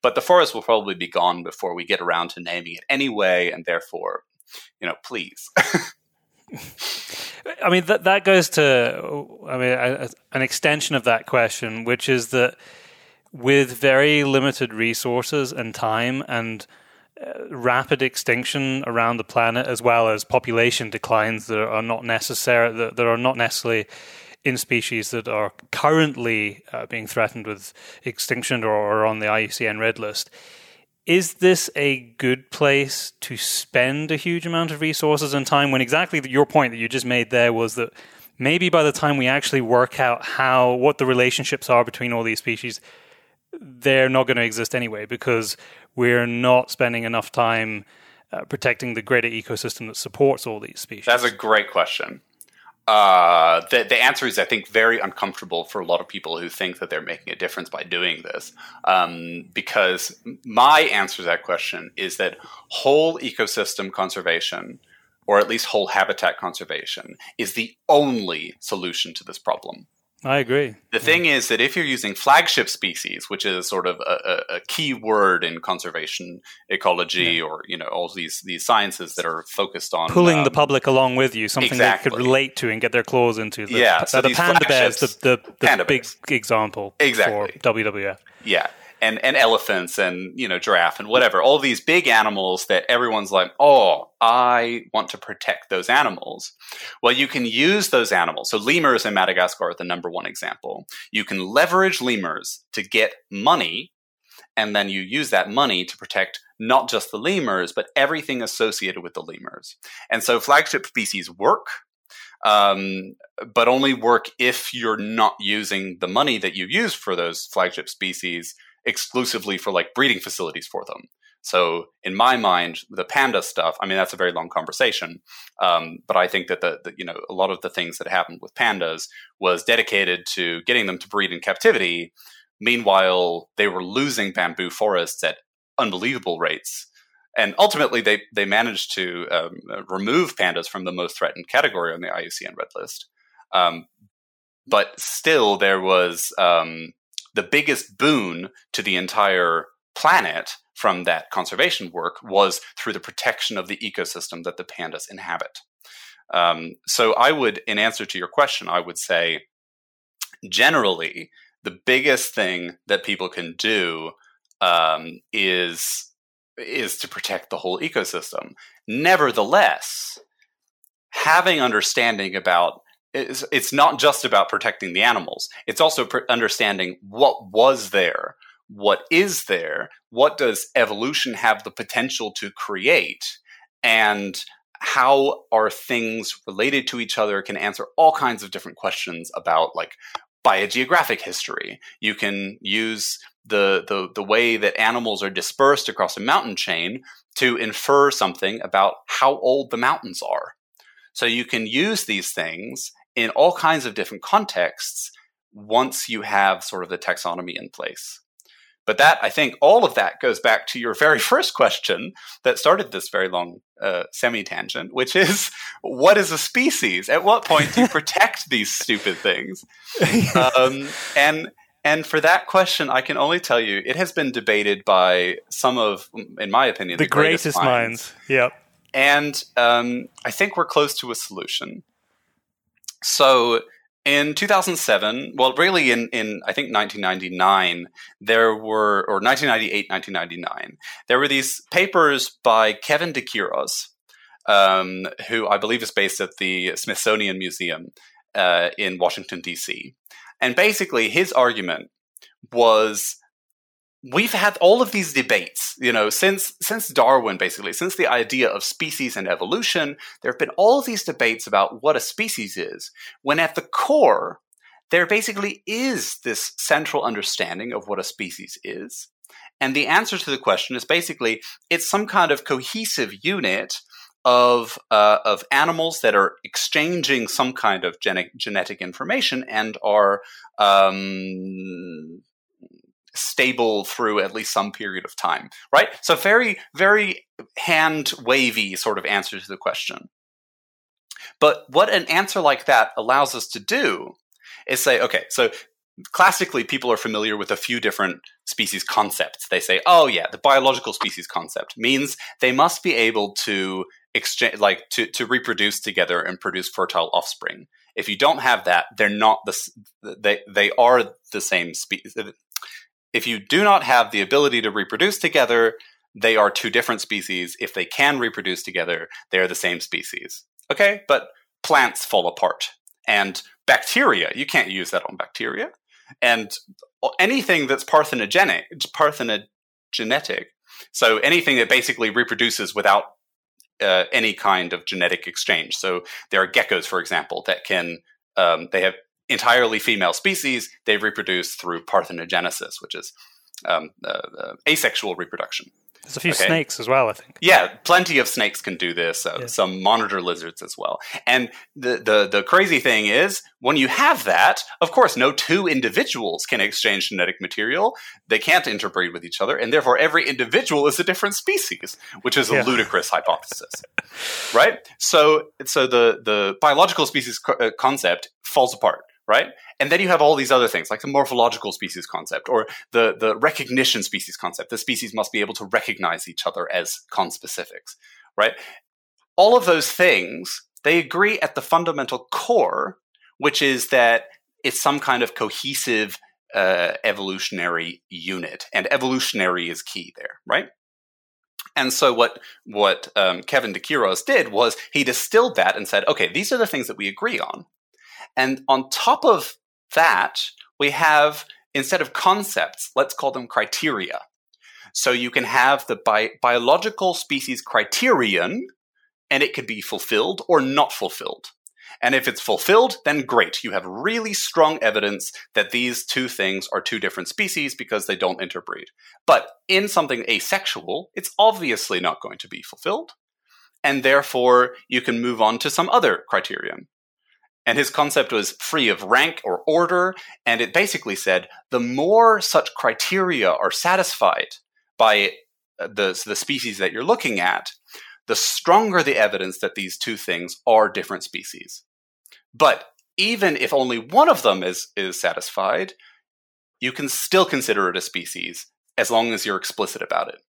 but the forest will probably be gone before we get around to naming it anyway, and therefore, you know, please. I mean, that goes to, I mean, an extension of that question, which is that with very limited resources and time and rapid extinction around the planet, as well as population declines that are not necessarily in species that are currently being threatened with extinction or on the IUCN Red List, is this a good place to spend a huge amount of resources and time when exactly your point that you just made there was that maybe by the time we actually work out what the relationships are between all these species, they're not going to exist anyway, because we're not spending enough time protecting the greater ecosystem that supports all these species? That's a great question. The answer is, I think, very uncomfortable for a lot of people who think that they're making a difference by doing this. Because my answer to that question is that whole ecosystem conservation, or at least whole habitat conservation, is the only solution to this problem. I agree. The thing is that if you're using flagship species, which is sort of a key word in conservation ecology, or all these sciences that are focused on pulling the public along with you, something they could relate to and get their claws into. So the panda bear is the big example for WWF. Yeah. And elephants and, giraffe and whatever, all these big animals that everyone's like, oh, I want to protect those animals. Well, you can use those animals. So lemurs in Madagascar are the number one example. You can leverage lemurs to get money, and then you use that money to protect not just the lemurs, but everything associated with the lemurs. And so flagship species work. But only work if you're not using the money that you use for those flagship species exclusively for breeding facilities for them. So in my mind, the panda stuff, that's a very long conversation. But I think that the a lot of the things that happened with pandas was dedicated to getting them to breed in captivity. Meanwhile, they were losing bamboo forests at unbelievable rates. And ultimately, they managed to remove pandas from the most threatened category on the IUCN Red List. But still, there was the biggest boon to the entire planet from that conservation work was through the protection of the ecosystem that the pandas inhabit. So I would, in answer to your question, I would say, generally, the biggest thing that people can do is to protect the whole ecosystem. Nevertheless, having understanding about, it's not just about protecting the animals. It's also understanding what was there, what is there, what does evolution have the potential to create, and how are things related to each other can answer all kinds of different questions about biogeographic history. You can use the way that animals are dispersed across a mountain chain to infer something about how old the mountains are. So you can use these things in all kinds of different contexts once you have sort of the taxonomy in place. But that, I think, all of that goes back to your very first question that started this very long semi-tangent, which is, what is a species? At what point do you protect these stupid things? And for that question, I can only tell you, it has been debated by some of, in my opinion, the greatest minds. Yep. And I think we're close to a solution. So in 2007, well, really in I think 1999, there were, or 1998, 1999, there were these papers by Kevin de Quiroz, who I believe is based at the Smithsonian Museum in Washington, D.C. And basically his argument was, we've had all of these debates, since Darwin, basically, since the idea of species and evolution, there have been all these debates about what a species is, when at the core, there basically is this central understanding of what a species is. And the answer to the question is basically, it's some kind of cohesive unit of animals that are exchanging some kind of genetic information and are stable through at least some period of time, right? So very, very hand-wavy sort of answer to the question. But what an answer like that allows us to do is say, okay, so classically people are familiar with a few different species concepts. They say, oh yeah, the biological species concept means they must be able to exchange, to reproduce together and produce fertile offspring. If you don't have that, they're not they are the same species. If you do not have the ability to reproduce together, they are two different species. If they can reproduce together, they are the same species. Okay, but plants fall apart. And bacteria, you can't use that on bacteria. And anything that's parthenogenetic, so anything that basically reproduces without any kind of genetic exchange. So there are geckos, for example, that can, they have entirely female species, they reproduce through parthenogenesis, which is asexual reproduction. There's a few snakes as well, I think. Yeah, plenty of snakes can do this. Some monitor lizards as well. And the crazy thing is, when you have that, of course, no two individuals can exchange genetic material. They can't interbreed with each other, and therefore every individual is a different species, which is a ludicrous hypothesis, right? So the biological species concept falls apart. Right? And then you have all these other things like the morphological species concept or the recognition species concept. The species must be able to recognize each other as conspecifics, right? All of those things, they agree at the fundamental core, which is that it's some kind of cohesive evolutionary unit. And evolutionary is key there, right? And so what Kevin de Quiroz did was he distilled that and said, okay, these are the things that we agree on. And on top of that, we have, instead of concepts, let's call them criteria. So you can have the biological species criterion, and it could be fulfilled or not fulfilled. And if it's fulfilled, then great. You have really strong evidence that these two things are two different species because they don't interbreed. But in something asexual, it's obviously not going to be fulfilled. And therefore, you can move on to some other criterion. And his concept was free of rank or order, and it basically said the more such criteria are satisfied by the species that you're looking at, the stronger the evidence that these two things are different species. But even if only one of them is satisfied, you can still consider it a species as long as you're explicit about it.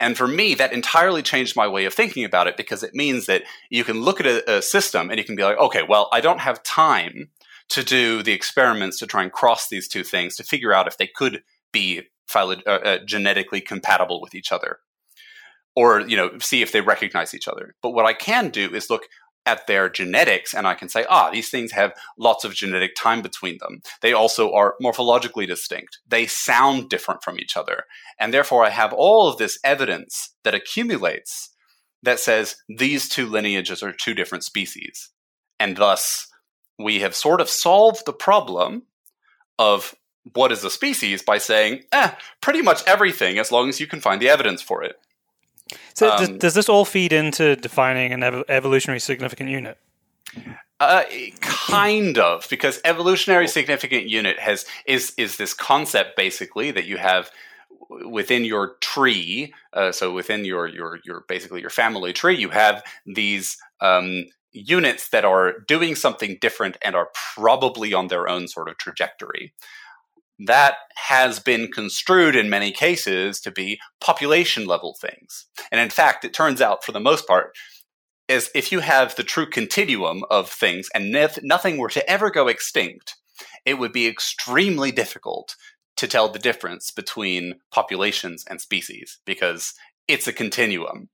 And for me, that entirely changed my way of thinking about it because it means that you can look at a system and you can be like, okay, well, I don't have time to do the experiments to try and cross these two things to figure out if they could be genetically compatible with each other or, you know, see if they recognize each other. But what I can do is look at their genetics and I can say, these things have lots of genetic time between them. They also are morphologically distinct. They sound different from each other. And therefore I have all of this evidence that accumulates that says these two lineages are two different species. And thus we have sort of solved the problem of what is a species by saying, pretty much everything as long as you can find the evidence for it. So does this all feed into defining an evolutionary significant unit? Kind of, because evolutionary significant unit is this concept basically that you have within your tree. So within your basically your family tree, you have these units that are doing something different and are probably on their own sort of trajectory. That has been construed in many cases to be population level things. And in fact, it turns out for the most part, is if you have the true continuum of things and if nothing were to ever go extinct, it would be extremely difficult to tell the difference between populations and species because it's a continuum.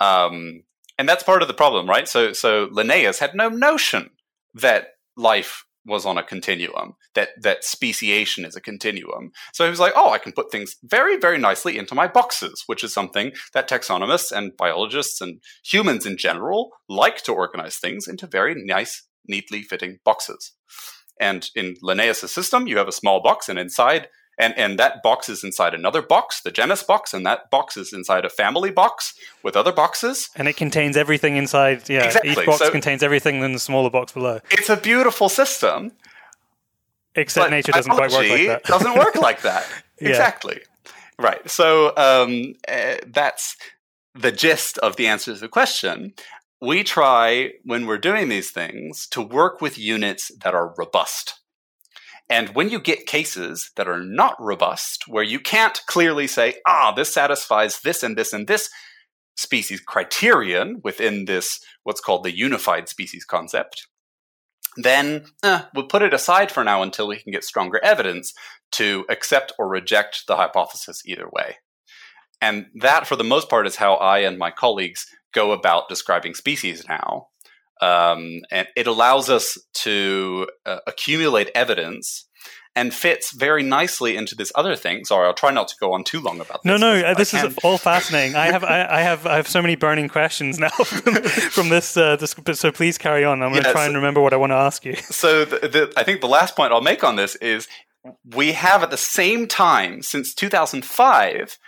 And that's part of the problem, right? So Linnaeus had no notion that life was on a continuum, that speciation is a continuum. So he was like, I can put things very, very nicely into my boxes, which is something that taxonomists and biologists and humans in general like to organize things into very nice, neatly fitting boxes. And in Linnaeus' system, you have a small box and inside, and that box is inside another box, the genus box, and that box is inside a family box with other boxes. And it contains everything inside. Yeah, exactly. Each box contains everything in the smaller box below. It's a beautiful system. Except nature doesn't quite work like that. Doesn't work like that. Yeah. Exactly. Right. So that's the gist of the answer to the question. We try, when we're doing these things, to work with units that are robust. And when you get cases that are not robust, where you can't clearly say, this satisfies this and this and this species criterion within this, what's called the unified species concept, then we'll put it aside for now until we can get stronger evidence to accept or reject the hypothesis either way. And that, for the most part, is how I and my colleagues go about describing species now. And it allows us to accumulate evidence and fits very nicely into this other thing. Sorry, I'll try not to go on too long about this. No, this is all fascinating. I have so many burning questions now from this. So please carry on. I'm going to try and remember what I want to ask you. So I think the last point I'll make on this is we have at the same time since 2005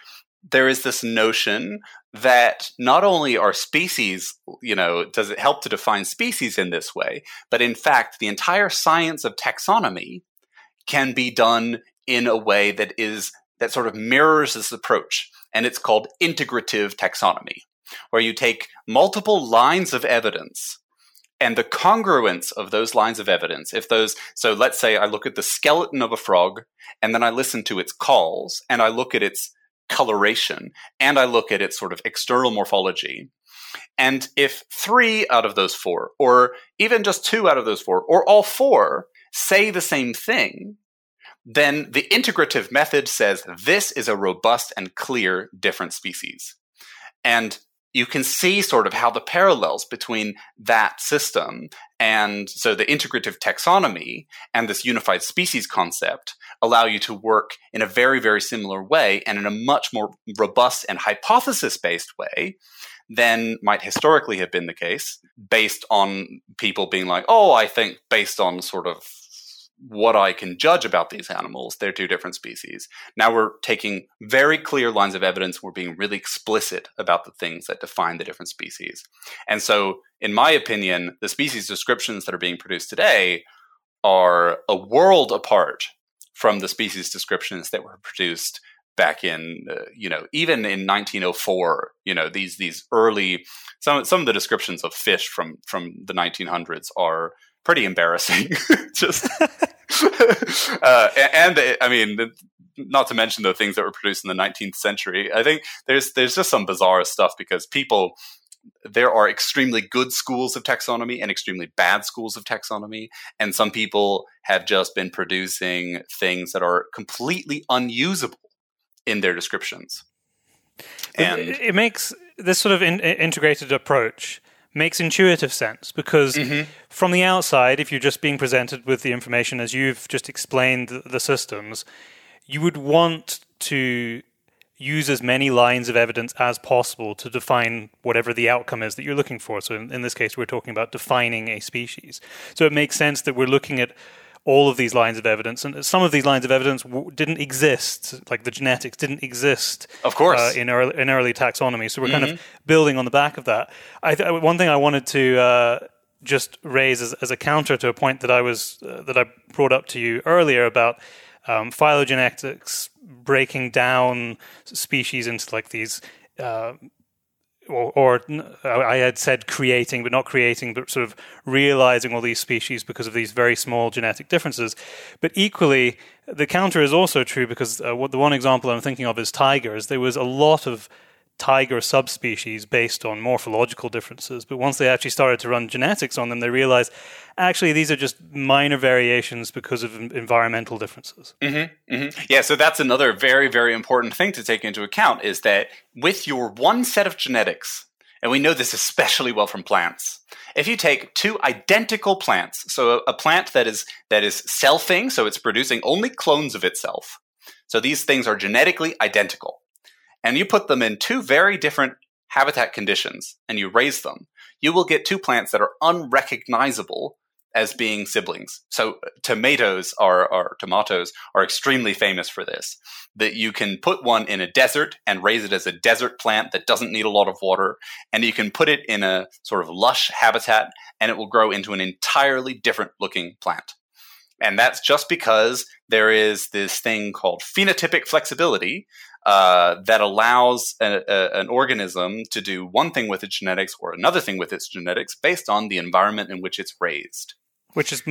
there is this notion that not only are species, you know, does it help to define species in this way, but in fact, the entire science of taxonomy can be done in a way that is, that sort of mirrors this approach. And it's called integrative taxonomy, where you take multiple lines of evidence and the congruence of those lines of evidence, if those, so let's say I look at the skeleton of a frog, and then I listen to its calls, and I look at its coloration, and I look at its sort of external morphology. And if 3 out of those 4, or even just 2 out of those 4, or all 4 say the same thing, then the integrative method says this is a robust and clear different species. And you can see sort of how the parallels between that system and so the integrative taxonomy and this unified species concept allow you to work in a very, very similar way and in a much more robust and hypothesis-based way than might historically have been the case, based on people being like, oh, I think based on sort of what I can judge about these animals, they're 2 different species. Now we're taking very clear lines of evidence. We're being really explicit about the things that define the different species. And so, in my opinion, the species descriptions that are being produced today are a world apart from the species descriptions that were produced back in, even in 1904, these early, some of the descriptions of fish from the 1900s are pretty embarrassing. Just not to mention the things that were produced in the 19th century. I think there's just some bizarre stuff because there are extremely good schools of taxonomy and extremely bad schools of taxonomy, and some people have just been producing things that are completely unusable in their descriptions. And it makes this sort of integrated approach makes intuitive sense because from the outside, if you're just being presented with the information as you've just explained the systems, you would want to use as many lines of evidence as possible to define whatever the outcome is that you're looking for. So in this case, we're talking about defining a species. So it makes sense that we're looking at all of these lines of evidence, and some of these lines of evidence didn't exist, like the genetics didn't exist, of course, in early taxonomy. So we're kind of building on the back of that. One thing I wanted to just raise as a counter to a point that I brought up to you earlier about phylogenetics breaking down species into like these. Or I had said creating, but not creating, but sort of realizing all these species because of these very small genetic differences. But equally, the counter is also true because the one example I'm thinking of is tigers. There was a lot of tiger subspecies based on morphological differences, but once they actually started to run genetics on them, they realized actually these are just minor variations because of environmental differences. Yeah, so that's another very, very important thing to take into account is that with your one set of genetics, and we know this especially well from plants, if you take 2 identical plants, so a plant that is selfing, so it's producing only clones of itself, so these things are genetically identical, and you put them in 2 very different habitat conditions and you raise them, you will get 2 plants that are unrecognizable as being siblings. So tomatoes are extremely famous for this, that you can put one in a desert and raise it as a desert plant that doesn't need a lot of water, and you can put it in a sort of lush habitat and it will grow into an entirely different looking plant. And that's just because there is this thing called phenotypic flexibility that allows an organism to do one thing with its genetics or another thing with its genetics based on the environment in which it's raised. Which is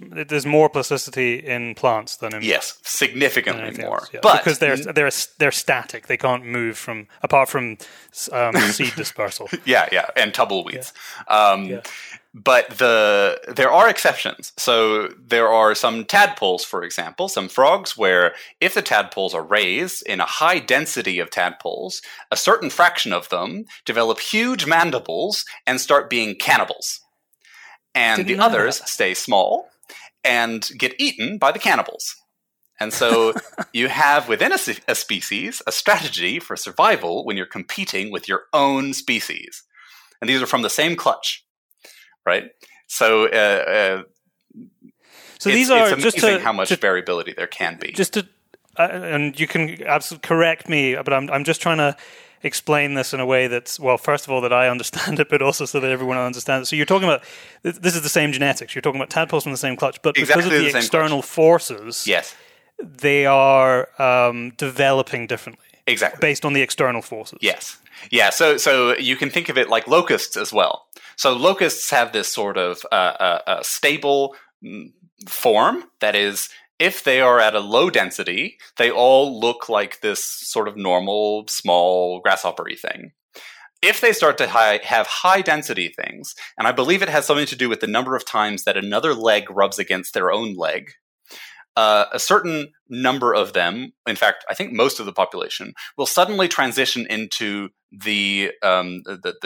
there's more plasticity in plants than in... Yes, significantly more. Else, yeah. But because they're static. They can't move apart from seed dispersal. Yeah, and tubble weeds. Yeah. But there are exceptions. So there are some tadpoles, for example, some frogs, where if the tadpoles are raised in a high density of tadpoles, a certain fraction of them develop huge mandibles and start being cannibals. And the others stay small and get eaten by the cannibals. And so you have within a species a strategy for survival when you're competing with your own species. And these are from the same clutch. Right, so so these are, it's amazing just how much variability there can be. Just to and you can absolutely correct me, but I'm just trying to explain this in a way that's, well, first of all, that I understand it, but also so that everyone understands it. So you're talking about, this is the same genetics. You're talking about tadpoles from the same clutch, but exactly because of the external forces, yes, they are developing differently. Exactly. Based on the external forces. Yes. Yeah, so you can think of it like locusts as well. So locusts have this sort of stable form that is, if they are at a low density, they all look like this sort of normal, small, grasshopper-y thing. If they start to have high-density things, and I believe it has something to do with the number of times that another leg rubs against their own leg, a certain number of them, in fact, I think most of the population, will suddenly transition into the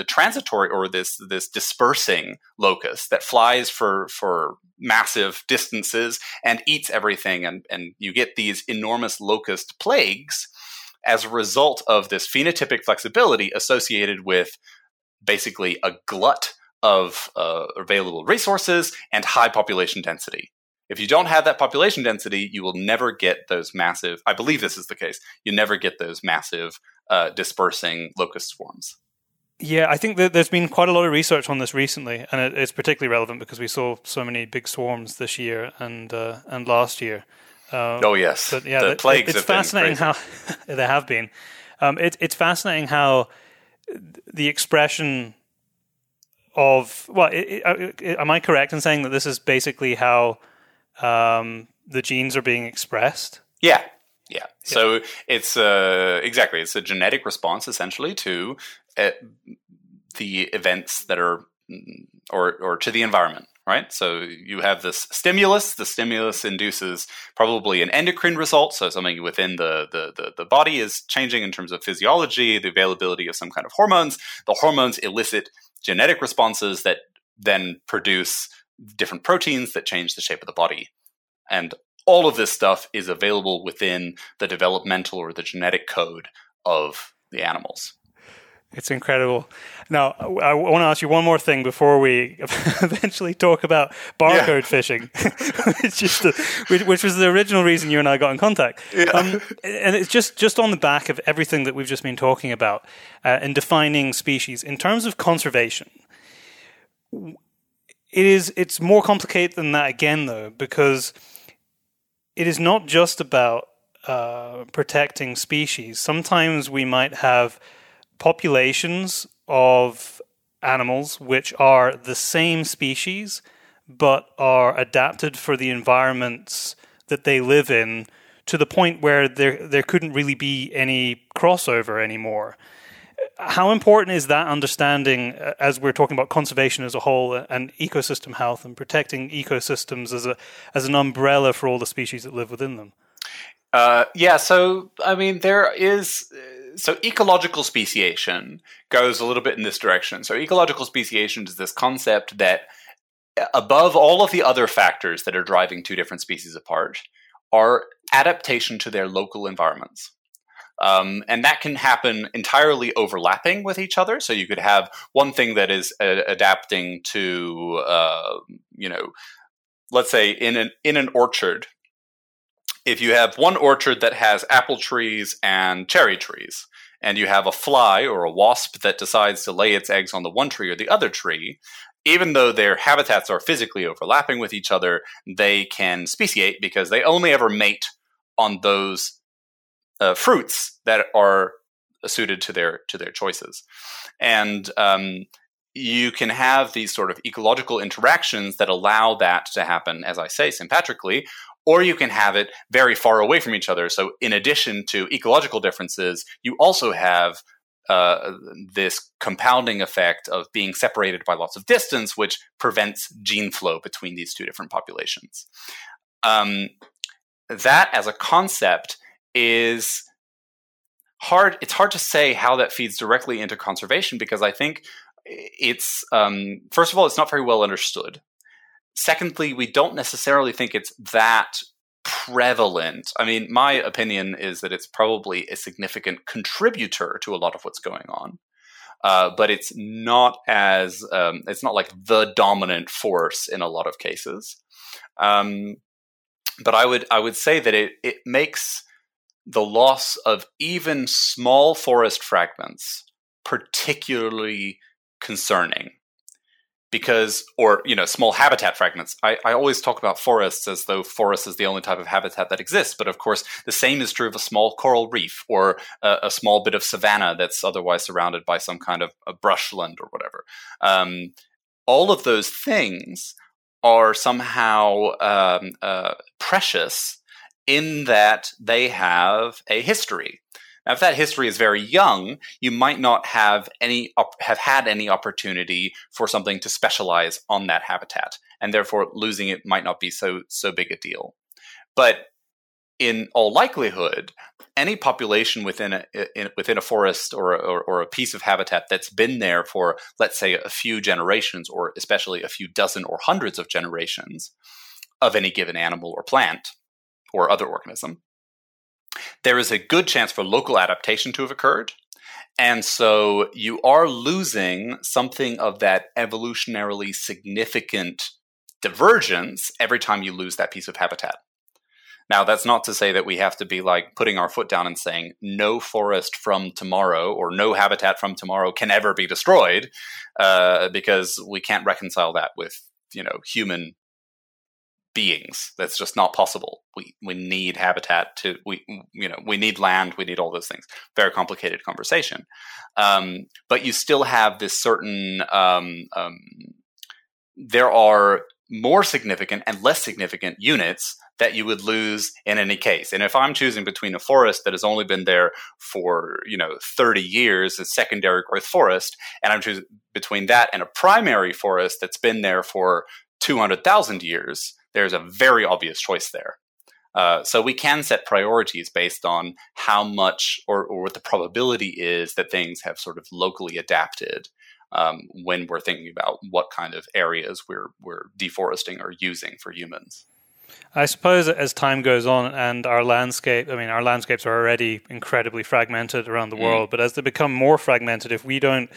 transitory or this dispersing locust that flies for massive distances and eats everything, and you get these enormous locust plagues as a result of this phenotypic flexibility associated with basically a glut of available resources and high population density. If you don't have that population density, you will never get those massive, I believe this is the case, you never get those massive dispersing locust swarms. Yeah, I think that there's been quite a lot of research on this recently, and it's particularly relevant because we saw so many big swarms this year and last year. Oh, yes. But yeah, the plagues it's have fascinating been crazy. How they have been. It's fascinating how the expression of, am I correct in saying that this is basically how the genes are being expressed? Yeah. So it's exactly, it's a genetic response essentially to the events that are, or to the environment, right? So you have this stimulus. The stimulus induces probably an endocrine result. So something within the body is changing in terms of physiology, the availability of some kind of hormones. The hormones elicit genetic responses that then produce different proteins that change the shape of the body. And all of this stuff is available within the developmental or the genetic code of the animals. It's incredible. Now, I want to ask you one more thing before we eventually talk about barcode phishing, which was the original reason you and I got in contact. Yeah. And it's just on the back of everything that we've just been talking about in defining species. In terms of conservation, it's more complicated than that again, though, because it is not just about protecting species. Sometimes we might have populations of animals which are the same species but are adapted for the environments that they live in to the point where there couldn't really be any crossover anymore. How important is that understanding as we're talking about conservation as a whole and ecosystem health and protecting ecosystems as an umbrella for all the species that live within them? So, I mean, there is... So ecological speciation goes a little bit in this direction. So ecological speciation is this concept that above all of the other factors that are driving two different species apart are adaptation to their local environments. And that can happen entirely overlapping with each other. So you could have one thing that is adapting to, let's say in an orchard. If you have one orchard that has apple trees and cherry trees, and you have a fly or a wasp that decides to lay its eggs on the one tree or the other tree, even though their habitats are physically overlapping with each other, they can speciate because they only ever mate on those fruits that are suited to their choices. And you can have these sort of ecological interactions that allow that to happen, as I say, sympatrically, or you can have it very far away from each other. So in addition to ecological differences, you also have this compounding effect of being separated by lots of distance, which prevents gene flow between these two different populations. That as a concept is hard. It's hard to say how that feeds directly into conservation because I think it's, first of all, it's not very well understood. Secondly, we don't necessarily think it's that prevalent. I mean, my opinion is that it's probably a significant contributor to a lot of what's going on. But it's not as, it's not like the dominant force in a lot of cases. But I would say that it makes the loss of even small forest fragments particularly concerning, because, or, you know, small habitat fragments. I always talk about forests as though forest is the only type of habitat that exists. But of course, the same is true of a small coral reef or a small bit of savanna that's otherwise surrounded by some kind of a brushland or whatever. All of those things are somehow precious in that they have a history. Now, if that history is very young, you might not have had any opportunity for something to specialize on that habitat, and therefore losing it might not be so big a deal. But in all likelihood, any population within a forest or a piece of habitat that's been there for, let's say, a few generations, or especially a few dozen or hundreds of generations of any given animal or plant or other organism, there is a good chance for local adaptation to have occurred. And so you are losing something of that evolutionarily significant divergence every time you lose that piece of habitat. Now, that's not to say that we have to be like putting our foot down and saying no forest from tomorrow or no habitat from tomorrow can ever be destroyed, because we can't reconcile that with, you know, human beings. That's just not possible. We need habitat to, we need land, we need all those things. Very complicated conversation. But you still have this certain, there are more significant and less significant units that you would lose in any case. And if I'm choosing between a forest that has only been there for, 30 years, a secondary growth forest, and I'm choosing between that and a primary forest that's been there for 200,000 years, there's a very obvious choice there. So we can set priorities based on how much or what the probability is that things have sort of locally adapted when we're thinking about what kind of areas we're deforesting or using for humans. I suppose as time goes on and our landscapes are already incredibly fragmented around the world, but as they become more fragmented, if we don't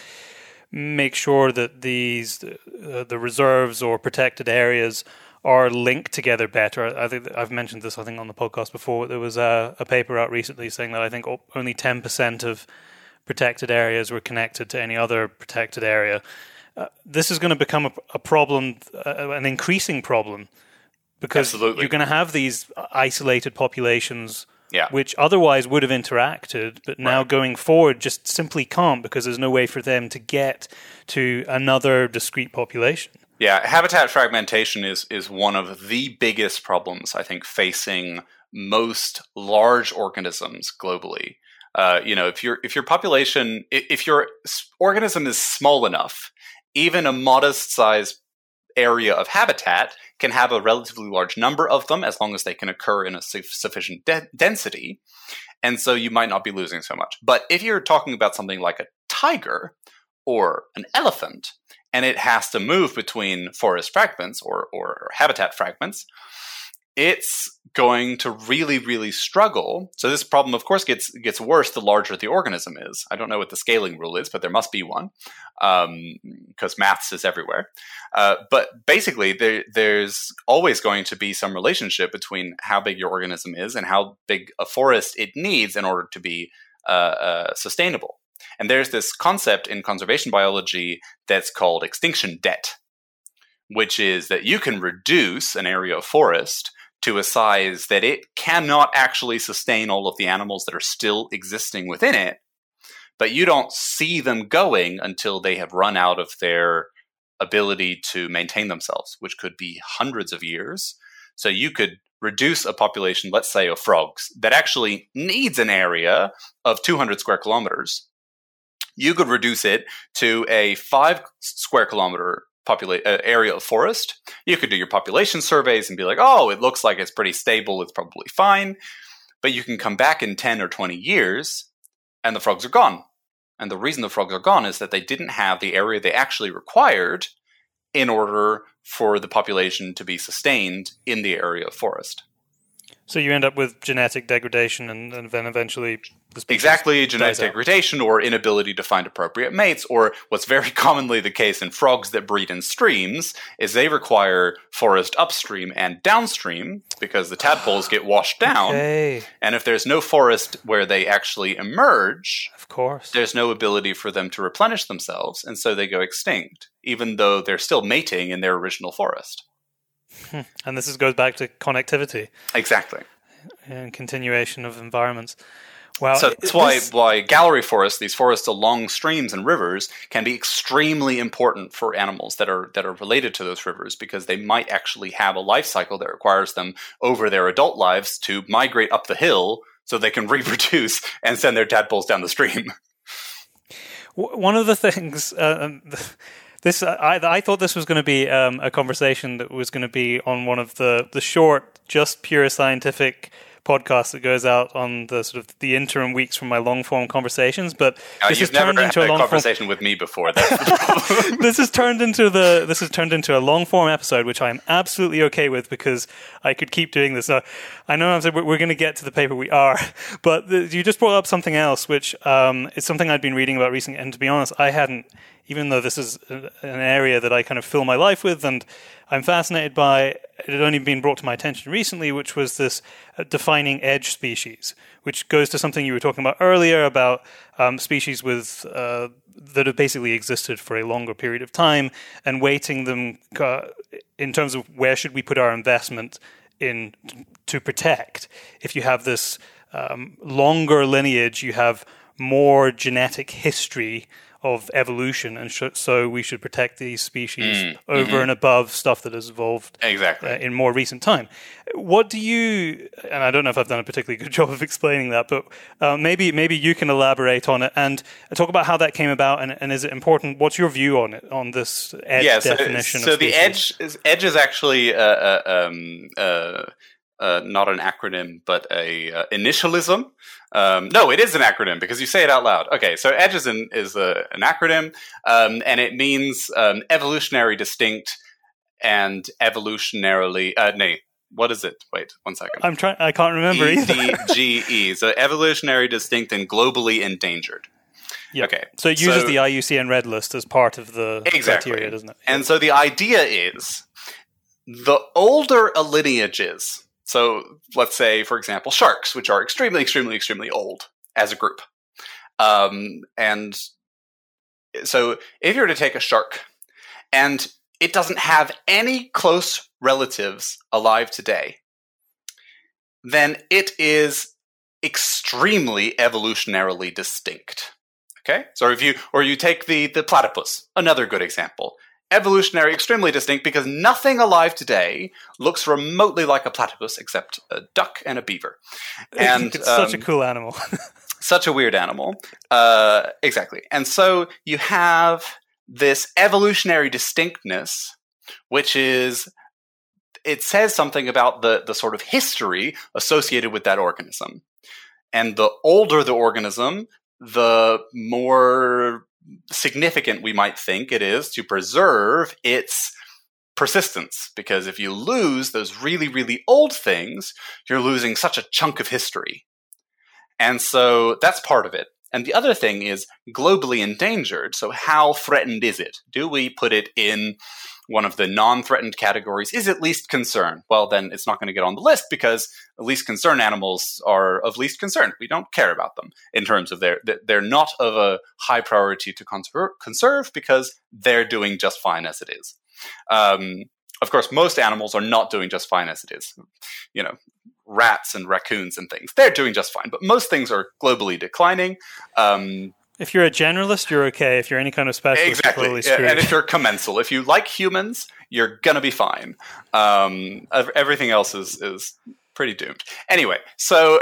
make sure that these the reserves or protected areas are linked together better. I think I've mentioned this, I think, on the podcast before. There was a paper out recently saying that I think only 10% of protected areas were connected to any other protected area. This is going to become a problem, an increasing problem, because Absolutely. You're going to have these isolated populations which otherwise would have interacted, but now going forward just simply can't, because there's no way for them to get to another discrete population. Yeah, habitat fragmentation is one of the biggest problems, I think, facing most large organisms globally. If your organism is small enough, even a modest-sized area of habitat can have a relatively large number of them, as long as they can occur in a sufficient density. And so you might not be losing so much. But if you're talking about something like a tiger or an elephant, and it has to move between forest fragments or habitat fragments, it's going to really, really struggle. So this problem, of course, gets worse the larger the organism is. I don't know what the scaling rule is, but there must be one, because maths is everywhere. But basically, there's always going to be some relationship between how big your organism is and how big a forest it needs in order to be sustainable. And there's this concept in conservation biology that's called extinction debt, which is that you can reduce an area of forest to a size that it cannot actually sustain all of the animals that are still existing within it, but you don't see them going until they have run out of their ability to maintain themselves, which could be hundreds of years. So you could reduce a population, let's say, of frogs that actually needs an area of 200 square kilometers. You could reduce it to a 5 square kilometer area of forest. You could do your population surveys and be like, oh, it looks like it's pretty stable. It's probably fine. But you can come back in 10 or 20 years and the frogs are gone. And the reason the frogs are gone is that they didn't have the area they actually required in order for the population to be sustained in the area of forest. So you end up with genetic degradation and then eventually Exactly, genetic degradation or inability to find appropriate mates, or what's very commonly the case in frogs that breed in streams is they require forest upstream and downstream because the tadpoles get washed down. Okay. And if there's no forest where they actually emerge, of course, there's no ability for them to replenish themselves, and so they go extinct, even though they're still mating in their original forest. And this goes back to connectivity. Exactly. And continuation of environments. Wow. So that's why gallery forests, these forests along streams and rivers, can be extremely important for animals that are related to those rivers, because they might actually have a life cycle that requires them over their adult lives to migrate up the hill so they can reproduce and send their tadpoles down the stream. One of the things... I thought this was going to be a conversation that was going to be on one of the short, just pure scientific podcasts that goes out on the sort of the interim weeks from my long form conversations. But this has turned into a long conversation with me before. That's the problem. This has turned into a long form episode, which I am absolutely okay with because I could keep doing this. I know I've said we're going to get to the paper. We are, but you just brought up something else, which is something I'd been reading about recently. And to be honest, I hadn't. Even though this is an area that I kind of fill my life with and I'm fascinated by, it had only been brought to my attention recently, which was this defining edge species, which goes to something you were talking about earlier about species with that have basically existed for a longer period of time and weighting them in terms of where should we put our investment in to protect. If you have this longer lineage, you have more genetic history of evolution, and so we should protect these species over and above stuff that has evolved in more recent time. What do you, and I don't know if I've done a particularly good job of explaining that, but maybe you can elaborate on it and talk about how that came about, and is it important? What's your view on it, on this edge definition? So the edge is actually not an acronym, but an initialism. No, it is an acronym because you say it out loud. Okay, so EDGE is an acronym, and it means evolutionary distinct and evolutionarily... what is it? Wait, one second. I'm trying. I can't remember either. EDGE, so evolutionary distinct and globally endangered. Yep. Okay. So it uses the IUCN Red List as part of the criteria, doesn't it? And so the idea is the older lineages... So let's say, for example, sharks, which are extremely, extremely, extremely old as a group. And so if you were to take a shark and it doesn't have any close relatives alive today, then it is extremely evolutionarily distinct. Okay? So you take the platypus, another good example. Evolutionary, extremely distinct, because nothing alive today looks remotely like a platypus except a duck and a beaver. And it's such a cool animal. Such a weird animal. Exactly. And so you have this evolutionary distinctness, which is, it says something about the sort of history associated with that organism. And the older the organism, the more... significant we might think it is to preserve its persistence, because if you lose those really, really old things, you're losing such a chunk of history. And so that's part of it. And the other thing is globally endangered. So how threatened is it? Do we put it in one of the non-threatened categories? Is it least concern? Well, then it's not going to get on the list because least concern animals are of least concern. We don't care about them in terms of they're not of a high priority to conserve because they're doing just fine as it is. Of course, most animals are not doing just fine as it is. You know, rats and raccoons and things, they're doing just fine. But most things are globally declining. If you're a generalist, you're okay. If you're any kind of specialist, exactly. You're totally screwed. And if you're commensal, if you like humans, you're going to be fine. Everything else is pretty doomed. Anyway, so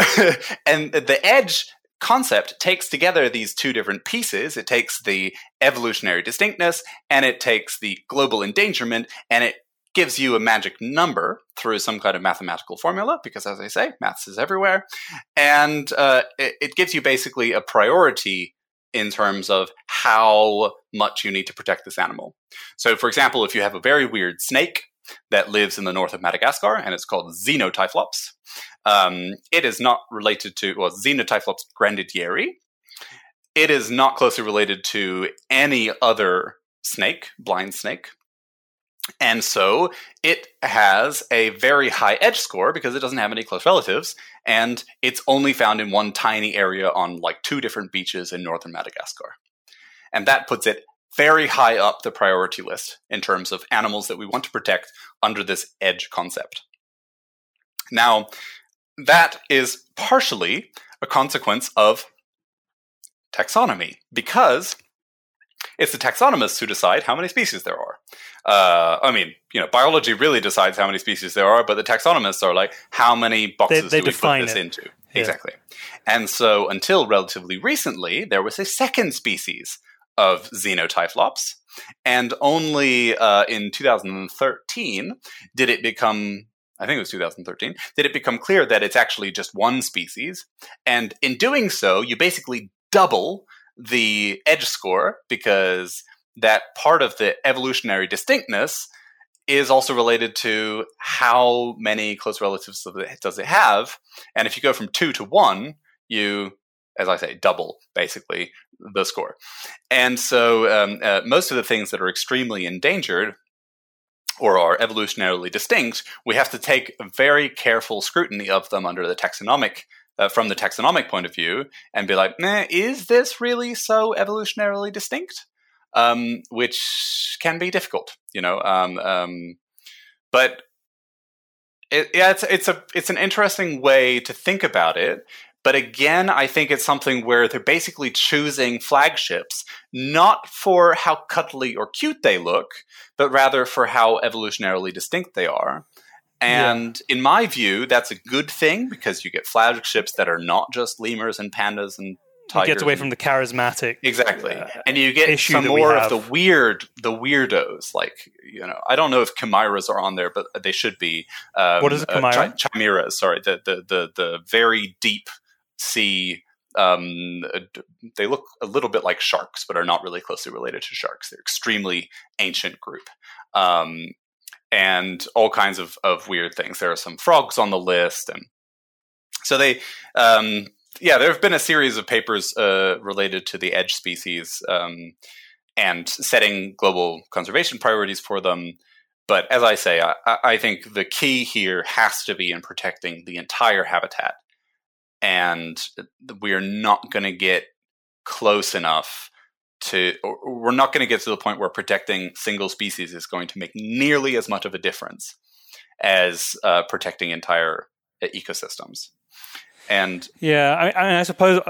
and the edge concept takes together these two different pieces. It takes the evolutionary distinctness and it takes the global endangerment, and it gives you a magic number through some kind of mathematical formula, because as I say, maths is everywhere. And it gives you basically a priority in terms of how much you need to protect this animal. So, for example, if you have a very weird snake that lives in the north of Madagascar, and it's called Xenotyphlops. It is not related to, well, Xenotyphlops grandidieri. It is not closely related to any other snake, blind snake. And so it has a very high edge score because it doesn't have any close relatives, and it's only found in one tiny area on like two different beaches in northern Madagascar. And that puts it very high up the priority list in terms of animals that we want to protect under this edge concept. Now, that is partially a consequence of taxonomy, because it's the taxonomists who decide how many species there are. Biology really decides how many species there are, but the taxonomists are like, how many boxes they do we put this into? Yeah. Exactly. And so until relatively recently, there was a second species of Xenotyphlops, and only in 2013 did it become, I think it was 2013, did it become clear that it's actually just one species. And in doing so, you basically double the edge score, because that part of the evolutionary distinctness is also related to how many close relatives does it have. And if you go from 2 to 1, you, as I say, double basically the score. And so most of the things that are extremely endangered or are evolutionarily distinct, we have to take very careful scrutiny of them under the taxonomic from the taxonomic point of view, and be like, is this really so evolutionarily distinct? Which can be difficult, but it's an interesting way to think about it. But again, I think it's something where they're basically choosing flagships, not for how cuddly or cute they look, but rather for how evolutionarily distinct they are. And in my view, that's a good thing, because you get flagships that are not just lemurs and pandas and tigers. It gets away from the charismatic. Exactly. And you get some more of the weirdos. Like, I don't know if chimeras are on there, but they should be. What is a chimera? Chimeras, sorry. The very deep sea. They look a little bit like sharks, but are not really closely related to sharks. They're an extremely ancient group. And all kinds of weird things. There are some frogs on the list. And so they, there have been a series of papers related to the edge species and setting global conservation priorities for them. But as I say, I think the key here has to be in protecting the entire habitat. And we're not going to get close enough we're not going to get to the point where protecting single species is going to make nearly as much of a difference as protecting entire ecosystems. And I suppose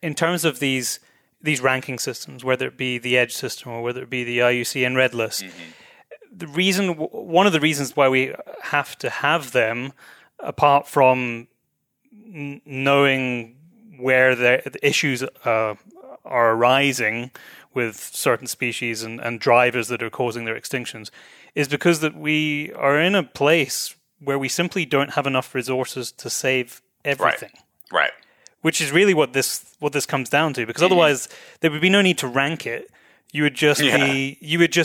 in terms of these ranking systems, whether it be the EDGE system or whether it be the IUCN Red List, one of the reasons why we have to have them, apart from knowing where the issues are arising with certain species and drivers that are causing their extinctions, is because that we are in a place where we simply don't have enough resources to save everything. Right. Which is really what this comes down to, because otherwise there would be no need to rank it. You would just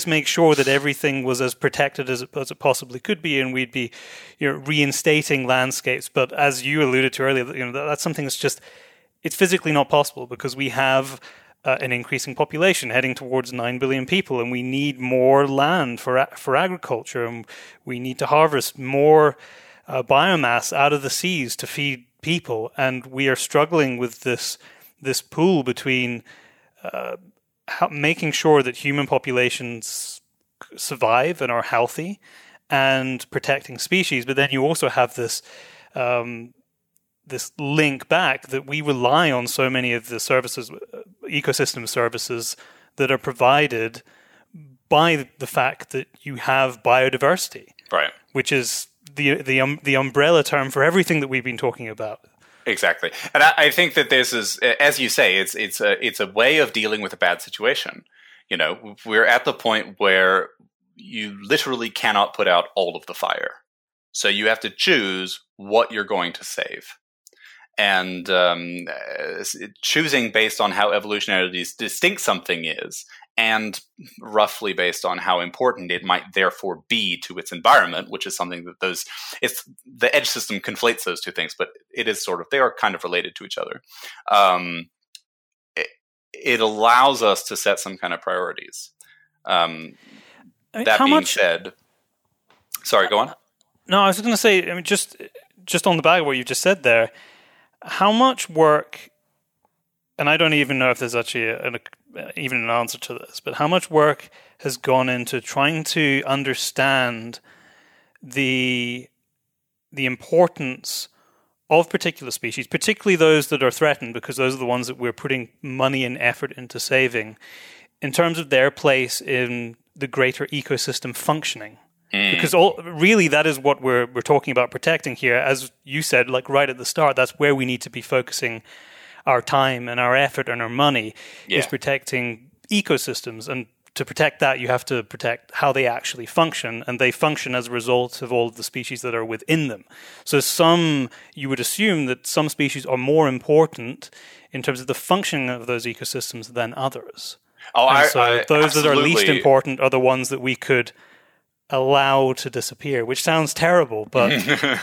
make sure that everything was as protected as it possibly could be, and we'd be reinstating landscapes. But as you alluded to earlier, that's something that's just, it's physically not possible, because we have an increasing population heading towards 9 billion people, and we need more land for agriculture, and we need to harvest more biomass out of the seas to feed people. And we are struggling with this pool between making sure that human populations survive and are healthy and protecting species. But then you also have this this link back that we rely on so many of the services, ecosystem services, that are provided by the fact that you have biodiversity, right? Which is the umbrella term for everything that we've been talking about. Exactly, and I think that this is, as you say, it's a way of dealing with a bad situation. We're at the point where you literally cannot put out all of the fire, so you have to choose what you're going to save. And choosing based on how evolutionarily distinct something is and roughly based on how important it might therefore be to its environment, which is something that the edge system conflates those two things, but it is they are kind of related to each other. It allows us to set some kind of priorities. Sorry, go on. No, I was going to say, I mean, just on the back of what you just said there, how much work, and I don't even know if there's actually even an answer to this, but how much work has gone into trying to understand the importance of particular species, particularly those that are threatened, because those are the ones that we're putting money and effort into saving, in terms of their place in the greater ecosystem functioning. Because really that is what we're talking about protecting here. As you said, right at the start, that's where we need to be focusing our time and our effort and our money, is protecting ecosystems. And to protect that, you have to protect how they actually function. And they function as a result of all of the species that are within them. So you would assume that some species are more important in terms of the functioning of those ecosystems than others. Those absolutely. That are least important are the ones that we could allow to disappear, which sounds terrible, but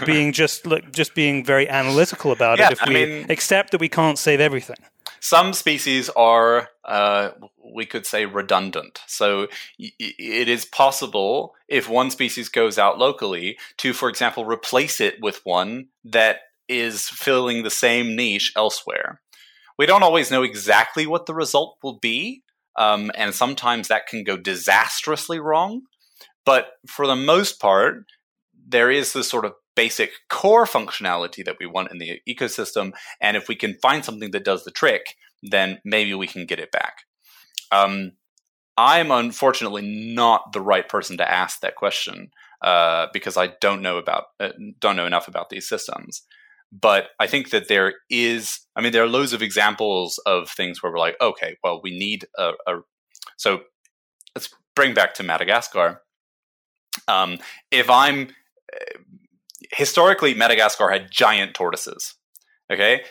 being very analytical about it, if we accept that we can't save everything. Some species are, we could say, redundant. So it is possible, if one species goes out locally, to, for example, replace it with one that is filling the same niche elsewhere. We don't always know exactly what the result will be, and sometimes that can go disastrously wrong. But for the most part, there is this basic core functionality that we want in the ecosystem. And if we can find something that does the trick, then maybe we can get it back. I'm unfortunately not the right person to ask that question because I don't know enough about these systems. But I think that there are loads of examples of things where we're like, okay, well, we need so let's bring back to Madagascar. Historically, Madagascar had giant tortoises. Okay,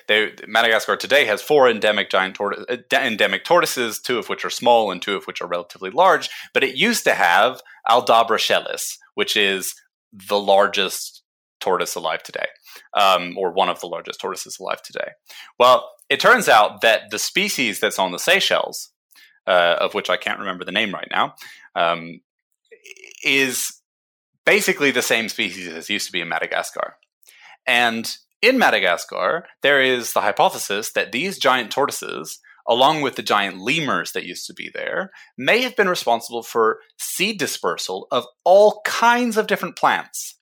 Madagascar today has 4 endemic tortoises, 2 of which are small and 2 of which are relatively large. But it used to have Aldabrachelys, which is the largest tortoise alive today, or one of the largest tortoises alive today. Well, it turns out that the species that's on the Seychelles, of which I can't remember the name right now, is basically the same species as used to be in Madagascar. And in Madagascar, there is the hypothesis that these giant tortoises, along with the giant lemurs that used to be there, may have been responsible for seed dispersal of all kinds of different plants.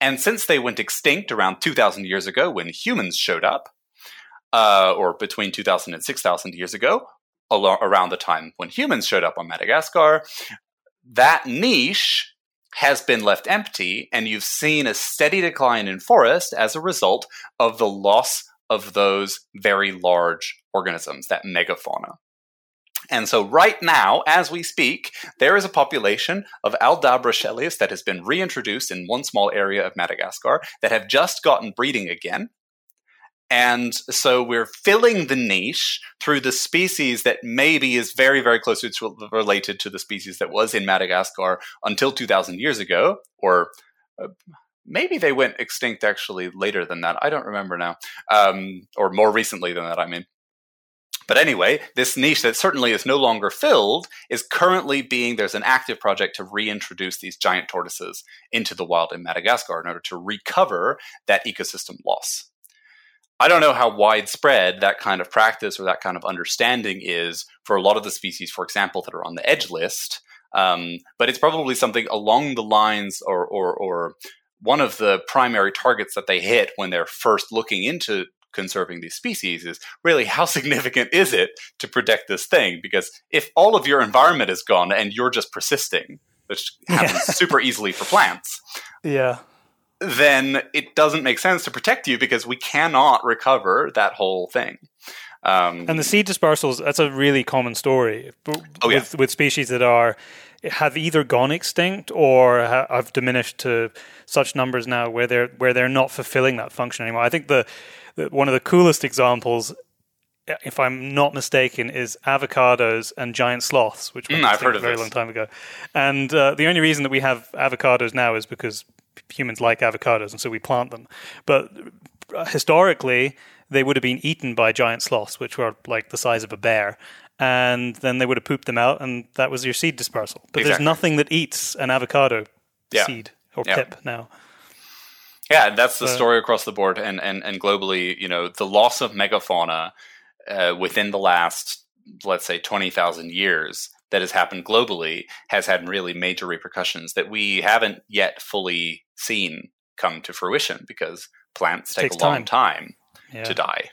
And since they went extinct around 2,000 years ago when humans showed up, or between 2,000 and 6,000 years ago, around the time when humans showed up on Madagascar, that niche has been left empty, and you've seen a steady decline in forest as a result of the loss of those very large organisms, that megafauna. And so right now, as we speak, there is a population of Aldabrachelys that has been reintroduced in one small area of Madagascar that have just gotten breeding again. And so we're filling the niche through the species that maybe is very, very closely related to the species that was in Madagascar until 2,000 years ago, or maybe they went extinct actually later than that. I don't remember now, or more recently than that, I mean. But anyway, this niche that certainly is no longer filled is currently there's an active project to reintroduce these giant tortoises into the wild in Madagascar in order to recover that ecosystem loss. I don't know how widespread that kind of practice or that kind of understanding is for a lot of the species, for example, that are on the edge list, but it's probably something along the lines or one of the primary targets that they hit when they're first looking into conserving these species is really how significant is it to protect this thing? Because if all of your environment is gone and you're just persisting, which happens super easily for plants. Yeah. Then it doesn't make sense to protect you because we cannot recover that whole thing. And the seed dispersals, that's a really common story with species that have either gone extinct or have diminished to such numbers now where they're not fulfilling that function anymore. I think one of the coolest examples if I'm not mistaken, is avocados and giant sloths, which we I've heard of a very long time ago. And the only reason that we have avocados now is because humans like avocados, and so we plant them. But historically, they would have been eaten by giant sloths, which were like the size of a bear. And then they would have pooped them out, and that was your seed dispersal. But There's nothing that eats an avocado seed or pip now. Yeah, that's the story across the board and globally. You know, the loss of megafauna within the last, let's say, 20,000 years that has happened globally has had really major repercussions that we haven't yet fully seen come to fruition because plants take a long time to die.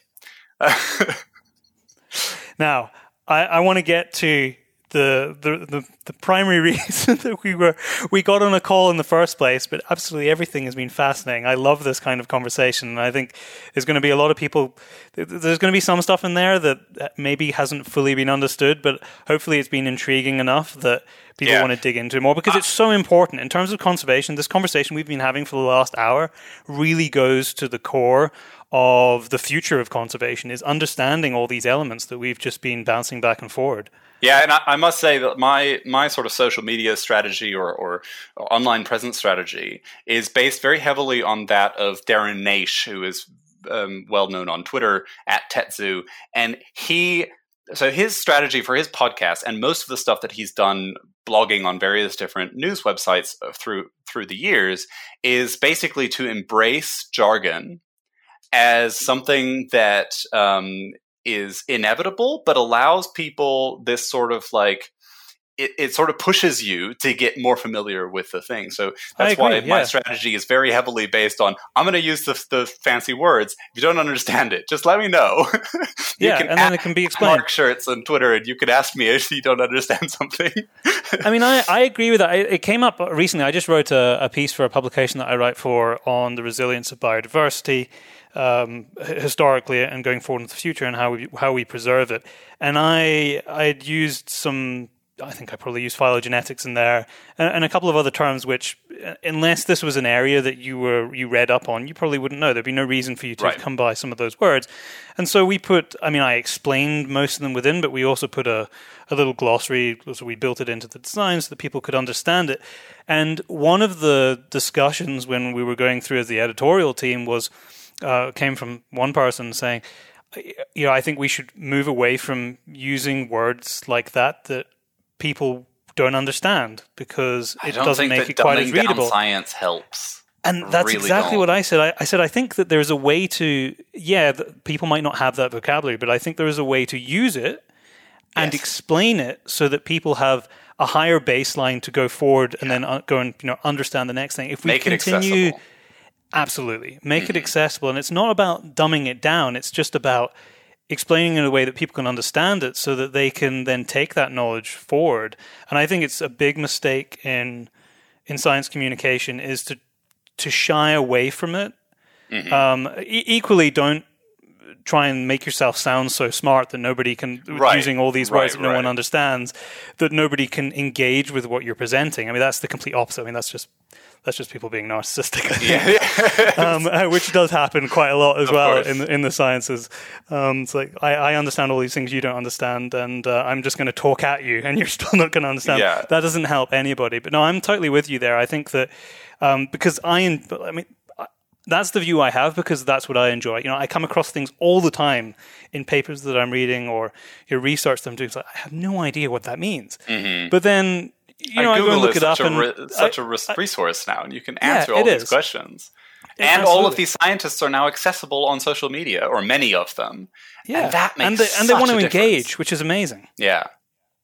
Now, I want to get to the primary reason that we got on a call in the first place, but absolutely everything has been fascinating. I love this kind of conversation, and I think there's going to be a lot of people. There's going to be some stuff in there that maybe hasn't fully been understood, but hopefully it's been intriguing enough that people want to dig into it more, because it's so important in terms of conservation. This conversation we've been having for the last hour really goes to the core of the future of conservation, is understanding all these elements that we've just been bouncing back and forward. Yeah, and I must say that my sort of social media strategy or online presence strategy is based very heavily on that of Darren Naish, who is well known on Twitter at Tetsu, and so his strategy for his podcast and most of the stuff that he's done blogging on various different news websites through the years is basically to embrace jargon as something that is inevitable, but allows people this sort of like it sort of pushes you to get more familiar with the thing. So that's why my strategy is very heavily based on I'm going to use the fancy words. If you don't understand it, just let me know. Then it can be explained. Mark Scherz on Twitter, and you can ask me if you don't understand something. I mean, I agree with that. It came up recently. I just wrote a piece for a publication that I write for on the resilience of biodiversity. Historically and going forward into the future, and how we preserve it. And I'd used I probably used phylogenetics in there and a couple of other terms which, unless this was an area that you read up on, you probably wouldn't know. There'd be no reason for you to come by some of those words. And so we put, I explained most of them within, but we also put a little glossary, so we built it into the design so that people could understand it. And one of the discussions when we were going through as the editorial team was, came from one person saying, you know, I think we should move away from using words like that people don't understand, because it doesn't make it quite as readable. Science helps. And that's really exactly what I said. I said, I think that there is a way to, people might not have that vocabulary, but I think there is a way to use it and explain it so that people have a higher baseline to go forward and then go and understand the next thing. If we continue... It absolutely. Make it accessible. And it's not about dumbing it down. It's just about explaining it in a way that people can understand it so that they can then take that knowledge forward. And I think it's a big mistake in science communication is to shy away from it. Mm-hmm. Equally, don't try and make yourself sound so smart that nobody can, using all these words that no one understands, that nobody can engage with what you're presenting. That's the complete opposite. That's just... That's just people being narcissistic, I think. Which does happen quite a lot as of well in the sciences. It's like, I understand all these things you don't understand, and I'm just going to talk at you, and you're still not going to understand. Yeah. That doesn't help anybody. But no, I'm totally with you there. I think that because that's the view I have, because that's what I enjoy. I come across things all the time in papers that I'm reading or research that I'm doing. It's like, I have no idea what that means. Mm-hmm. But then... Google look is it up such a resource now, and you can answer all these questions. All of these scientists are now accessible on social media, or many of them. Yeah, and that makes and they want to engage, which is amazing. Yeah,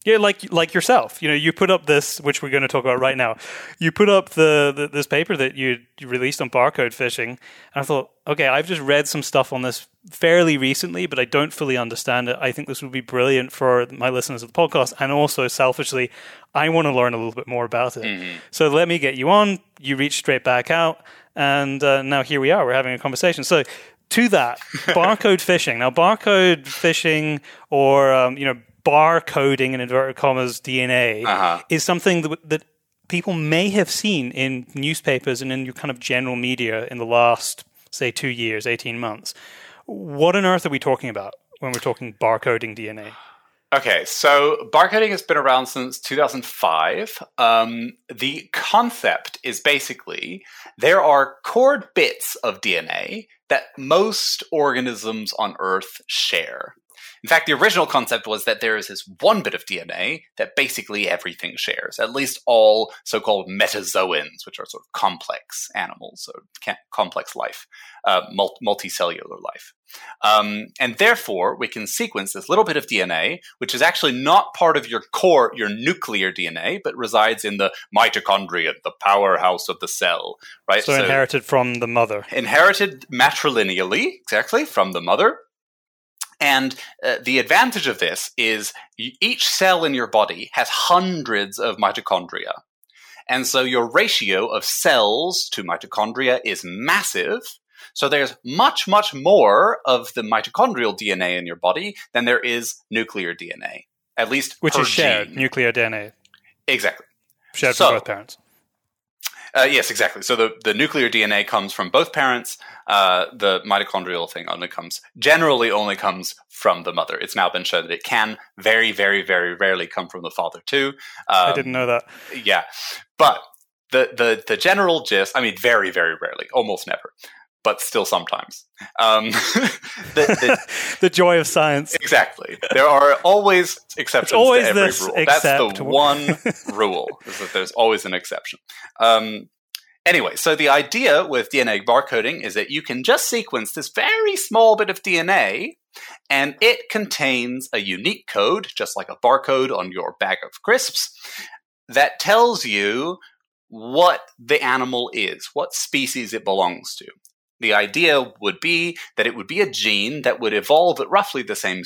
yeah, like yourself. You put up this, which we're going to talk about right now. You put up this paper that you released on barcode phishing, and I thought, okay, I've just read some stuff on this fairly recently, but I don't fully understand it. I think this would be brilliant for my listeners of the podcast, and also selfishly, I want to learn a little bit more about it. Mm-hmm. So let me get you on. You reach straight back out, and now here we are. We're having a conversation. So to that, barcode phishing. Now, barcode phishing, or bar coding in inverted commas DNA, is something that people may have seen in newspapers and in your kind of general media in the last, say, 2 years, 18 months. What on earth are we talking about? when we're talking barcoding DNA? Okay, so barcoding has been around since 2005. The concept is basically there are core bits of DNA that most organisms on Earth share. In fact, the original concept was that there is this one bit of DNA that basically everything shares, at least all so-called metazoans, which are sort of complex animals, so complex life, multicellular life. And therefore, we can sequence this little bit of DNA, which is actually not part of your core, your nuclear DNA, but resides in the mitochondria, the powerhouse of the cell, right? So inherited from the mother. Inherited matrilineally, exactly, from the mother. And the advantage of this is each cell in your body has hundreds of mitochondria. And so your ratio of cells to mitochondria is massive. So there's much, much more of the mitochondrial DNA in your body than there is nuclear DNA, at least which per is shared gene. Nuclear DNA. Exactly. Shared from both parents. Yes, exactly. So the nuclear DNA comes from both parents. The mitochondrial thing generally only comes from the mother. It's now been shown that it can very, very, very rarely come from the father too. I didn't know that. Yeah. But the general gist, I mean, very, very rarely, almost never, but still sometimes. The joy of science. Exactly. There are always exceptions to every rule. That's the one rule, is that there's always an exception. Anyway, so the idea with DNA barcoding is that you can just sequence this very small bit of DNA, and it contains a unique code, just like a barcode on your bag of crisps, that tells you what the animal is, what species it belongs to. The idea would be that it would be a gene that would evolve at roughly the same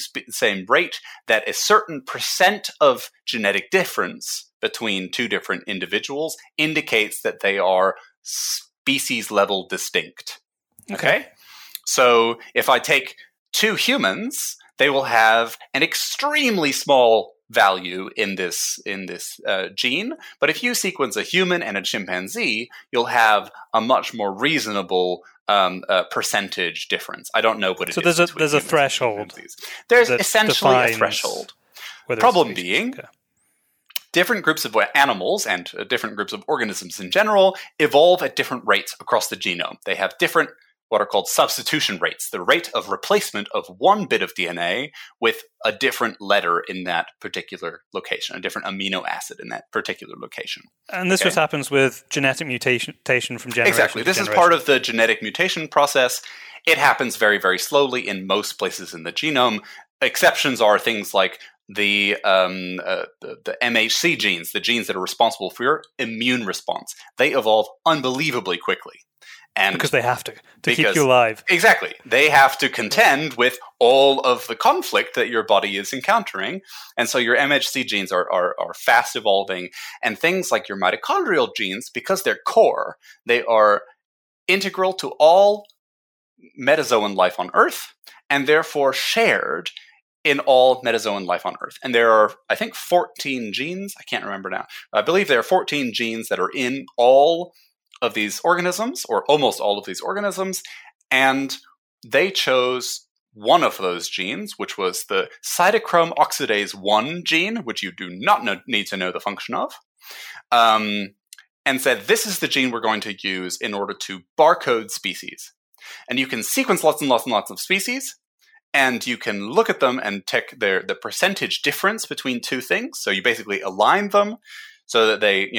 rate that a certain percent of genetic difference between two different individuals indicates that they are species-level distinct. Okay? So if I take two humans, they will have an extremely small value in this gene. But if you sequence a human and a chimpanzee, you'll have a much more reasonable percentage difference. I don't know what it is. So there's a threshold. There's essentially a threshold. Problem being, different groups of animals and different groups of organisms in general evolve at different rates across the genome. They have different what are called substitution rates, the rate of replacement of one bit of DNA with a different letter in that particular location, a different amino acid in that particular location. And this just happens with genetic mutation from generation Exactly. This generation. Is part of the genetic mutation process. It happens very, very slowly in most places in the genome. Exceptions are things like the MHC genes, the genes that are responsible for your immune response. They evolve unbelievably quickly. And because they have to keep you alive. Exactly. They have to contend with all of the conflict that your body is encountering. And so your MHC genes are fast evolving. And things like your mitochondrial genes, because they're core, they are integral to all metazoan life on Earth, and therefore shared in all metazoan life on Earth. And there are, I think, 14 genes. I can't remember now. I believe there are 14 genes that are in all of these organisms, or almost all of these organisms, and they chose one of those genes, which was the cytochrome oxidase 1 gene, which you do not need to know the function of, and said, this is the gene we're going to use in order to barcode species. And you can sequence lots and lots and lots of species, and you can look at them and take the percentage difference between two things. So you basically align them so that they,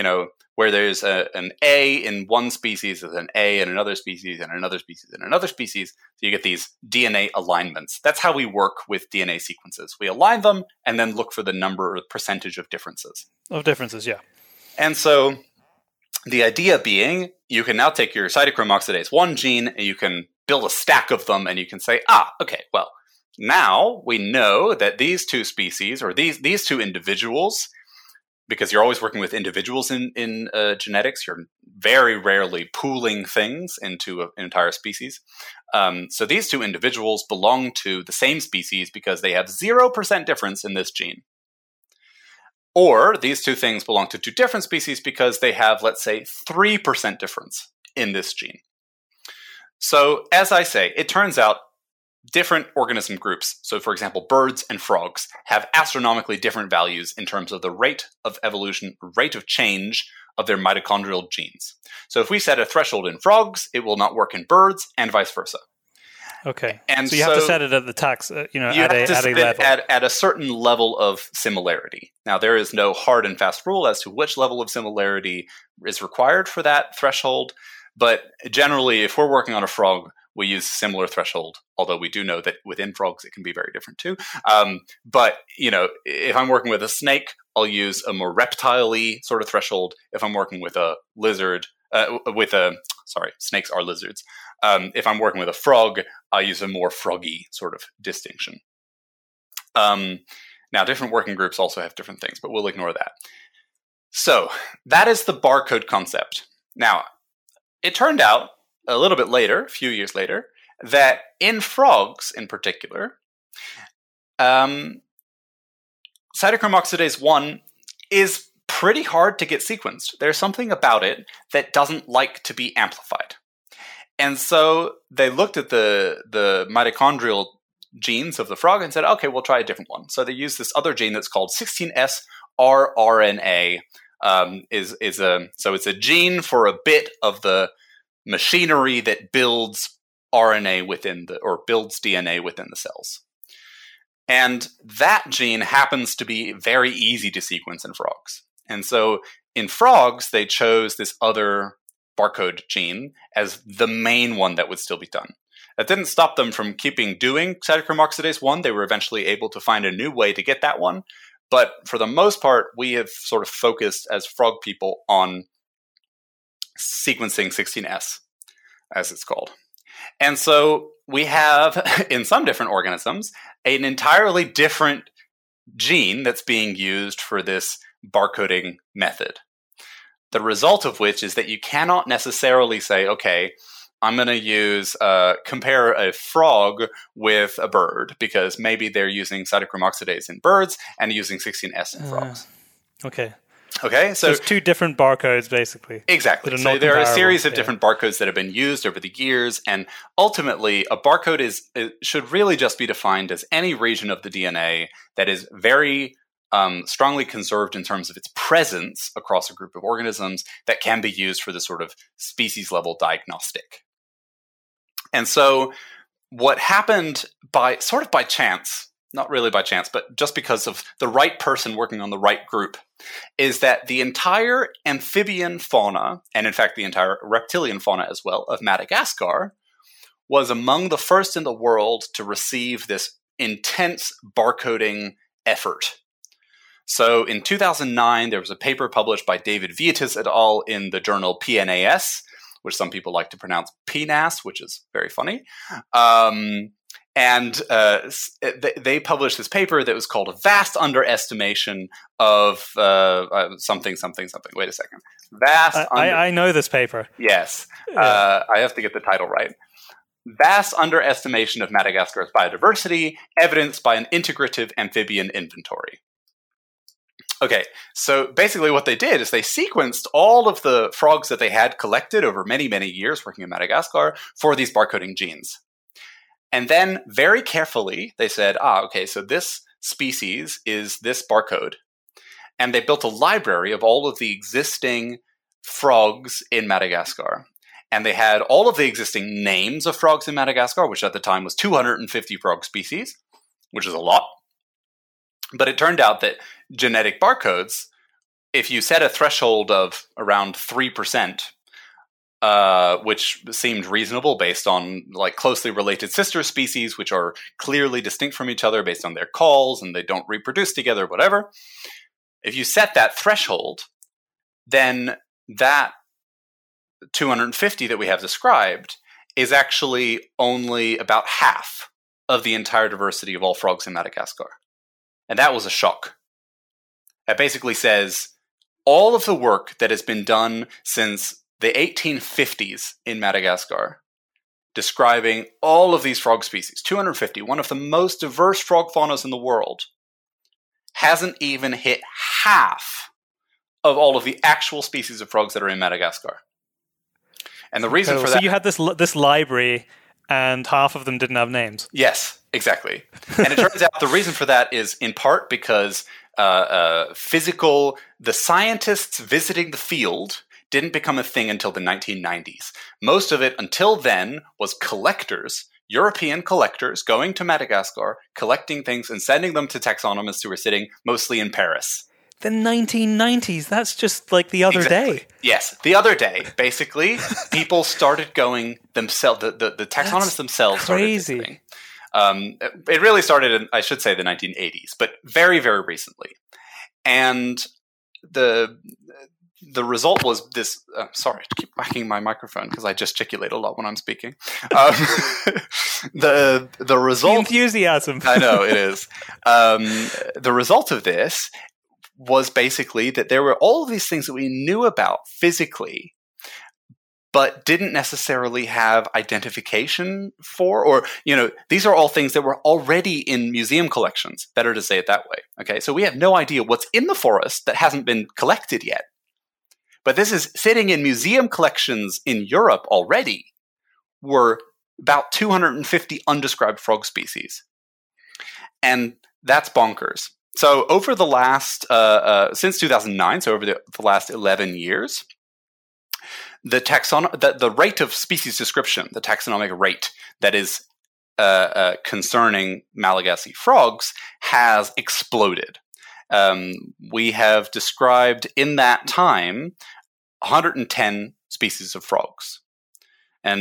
where there's an A in one species, there's an A in another species, and another species, and another species. So you get these DNA alignments. That's how we work with DNA sequences. We align them and then look for the number or percentage of differences. Of differences, yeah. And so the idea being, you can now take your cytochrome oxidase 1 gene, and you can build a stack of them, and you can say, now we know that these two species, or these two individuals, because you're always working with individuals in genetics. You're very rarely pooling things into an entire species. So these two individuals belong to the same species because they have 0% difference in this gene. Or these two things belong to two different species because they have, let's say, 3% difference in this gene. So as I say, it turns out different organism groups, so for example, birds and frogs, have astronomically different values in terms of the rate of evolution, rate of change of their mitochondrial genes. So if we set a threshold in frogs, it will not work in birds, and vice versa. Okay, and so you have to set it at the tax, at a certain level of similarity. Now, there is no hard and fast rule as to which level of similarity is required for that threshold, but generally, if we're working on a frog, we use similar threshold, although we do know that within frogs it can be very different too. But, you know, if I'm working with a snake, I'll use a more reptile-y sort of threshold. If I'm working with a lizard, snakes are lizards. If I'm working with a frog, I use a more froggy sort of distinction. Now, different working groups also have different things, but we'll ignore that. So that is the barcode concept. Now, it turned out a little bit later, a few years later, that in frogs in particular, cytochrome oxidase 1 is pretty hard to get sequenced. There's something about it that doesn't like to be amplified. And so they looked at the mitochondrial genes of the frog and said, okay, we'll try a different one. So they used this other gene that's called 16S rRNA. So it's a gene for a bit of the machinery that builds RNA builds DNA within the cells. And that gene happens to be very easy to sequence in frogs. And so in frogs, they chose this other barcode gene as the main one that would still be done. That didn't stop them from keeping doing cytochrome oxidase 1. They were eventually able to find a new way to get that one. But for the most part, we have sort of focused as frog people on sequencing 16S, as it's called. And so we have, in some different organisms, an entirely different gene that's being used for this barcoding method. The result of which is that you cannot necessarily say, okay, I'm going to compare a frog with a bird, because maybe they're using cytochrome oxidase in birds and using 16S in frogs. Okay, so there's two different barcodes, basically. Exactly. So there are a series of different barcodes that have been used over the years, and ultimately, a barcode should really just be defined as any region of the DNA that is very strongly conserved in terms of its presence across a group of organisms that can be used for this sort of species-level diagnostic. And so, what happened by chance, not really by chance, but just because of the right person working on the right group, is that the entire amphibian fauna, and in fact the entire reptilian fauna as well, of Madagascar, was among the first in the world to receive this intense barcoding effort. So in 2009, there was a paper published by David Vietis et al. In the journal PNAS, which some people like to pronounce PNAS, which is very funny. And they published this paper that was called A Vast Underestimation of something. Wait a second. I know this paper. Yes. I have to get the title right. Vast Underestimation of Madagascar's Biodiversity, Evidenced by an Integrative Amphibian Inventory. Okay, so basically what they did is they sequenced all of the frogs that they had collected over many, many years working in Madagascar for these barcoding genes. And then very carefully, they said, so this species is this barcode. And they built a library of all of the existing frogs in Madagascar. And they had all of the existing names of frogs in Madagascar, which at the time was 250 frog species, which is a lot. But it turned out that genetic barcodes, if you set a threshold of around 3%, which seemed reasonable based on like closely related sister species, which are clearly distinct from each other based on their calls and they don't reproduce together, whatever. If you set that threshold, then that 250 that we have described is actually only about half of the entire diversity of all frogs in Madagascar. And that was a shock. That basically says all of the work that has been done since the 1850s in Madagascar, describing all of these frog species, 250, one of the most diverse frog faunas in the world, hasn't even hit half of all of the actual species of frogs that are in Madagascar. And the reason for that... So you had this library and half of them didn't have names. Yes, exactly. And it turns out the reason for that is in part because the scientists visiting the field didn't become a thing until the 1990s. Most of it until then was collectors, European collectors going to Madagascar, collecting things and sending them to taxonomists who were sitting mostly in Paris. The 1990s, that's just like the other day. Yes, the other day, basically. People started going themselves, the taxonomists themselves started doing. It really started in, I should say, the 1980s, but very, very recently. And the result was this... sorry, I keep whacking my microphone because I gesticulate a lot when I'm speaking. The result... The enthusiasm. I know, it is. The result of this was basically that there were all of these things that we knew about physically, but didn't necessarily have identification for, or, you know, these are all things that were already in museum collections. Better to say it that way. Okay, so we have no idea what's in the forest that hasn't been collected yet. But this is sitting in museum collections in Europe already, were about 250 undescribed frog species. And that's bonkers. So over the last, since 2009, so over the last 11 years, the rate of species description, the taxonomic rate that is concerning Malagasy frogs, has exploded. We have described in that time 110 species of frogs. So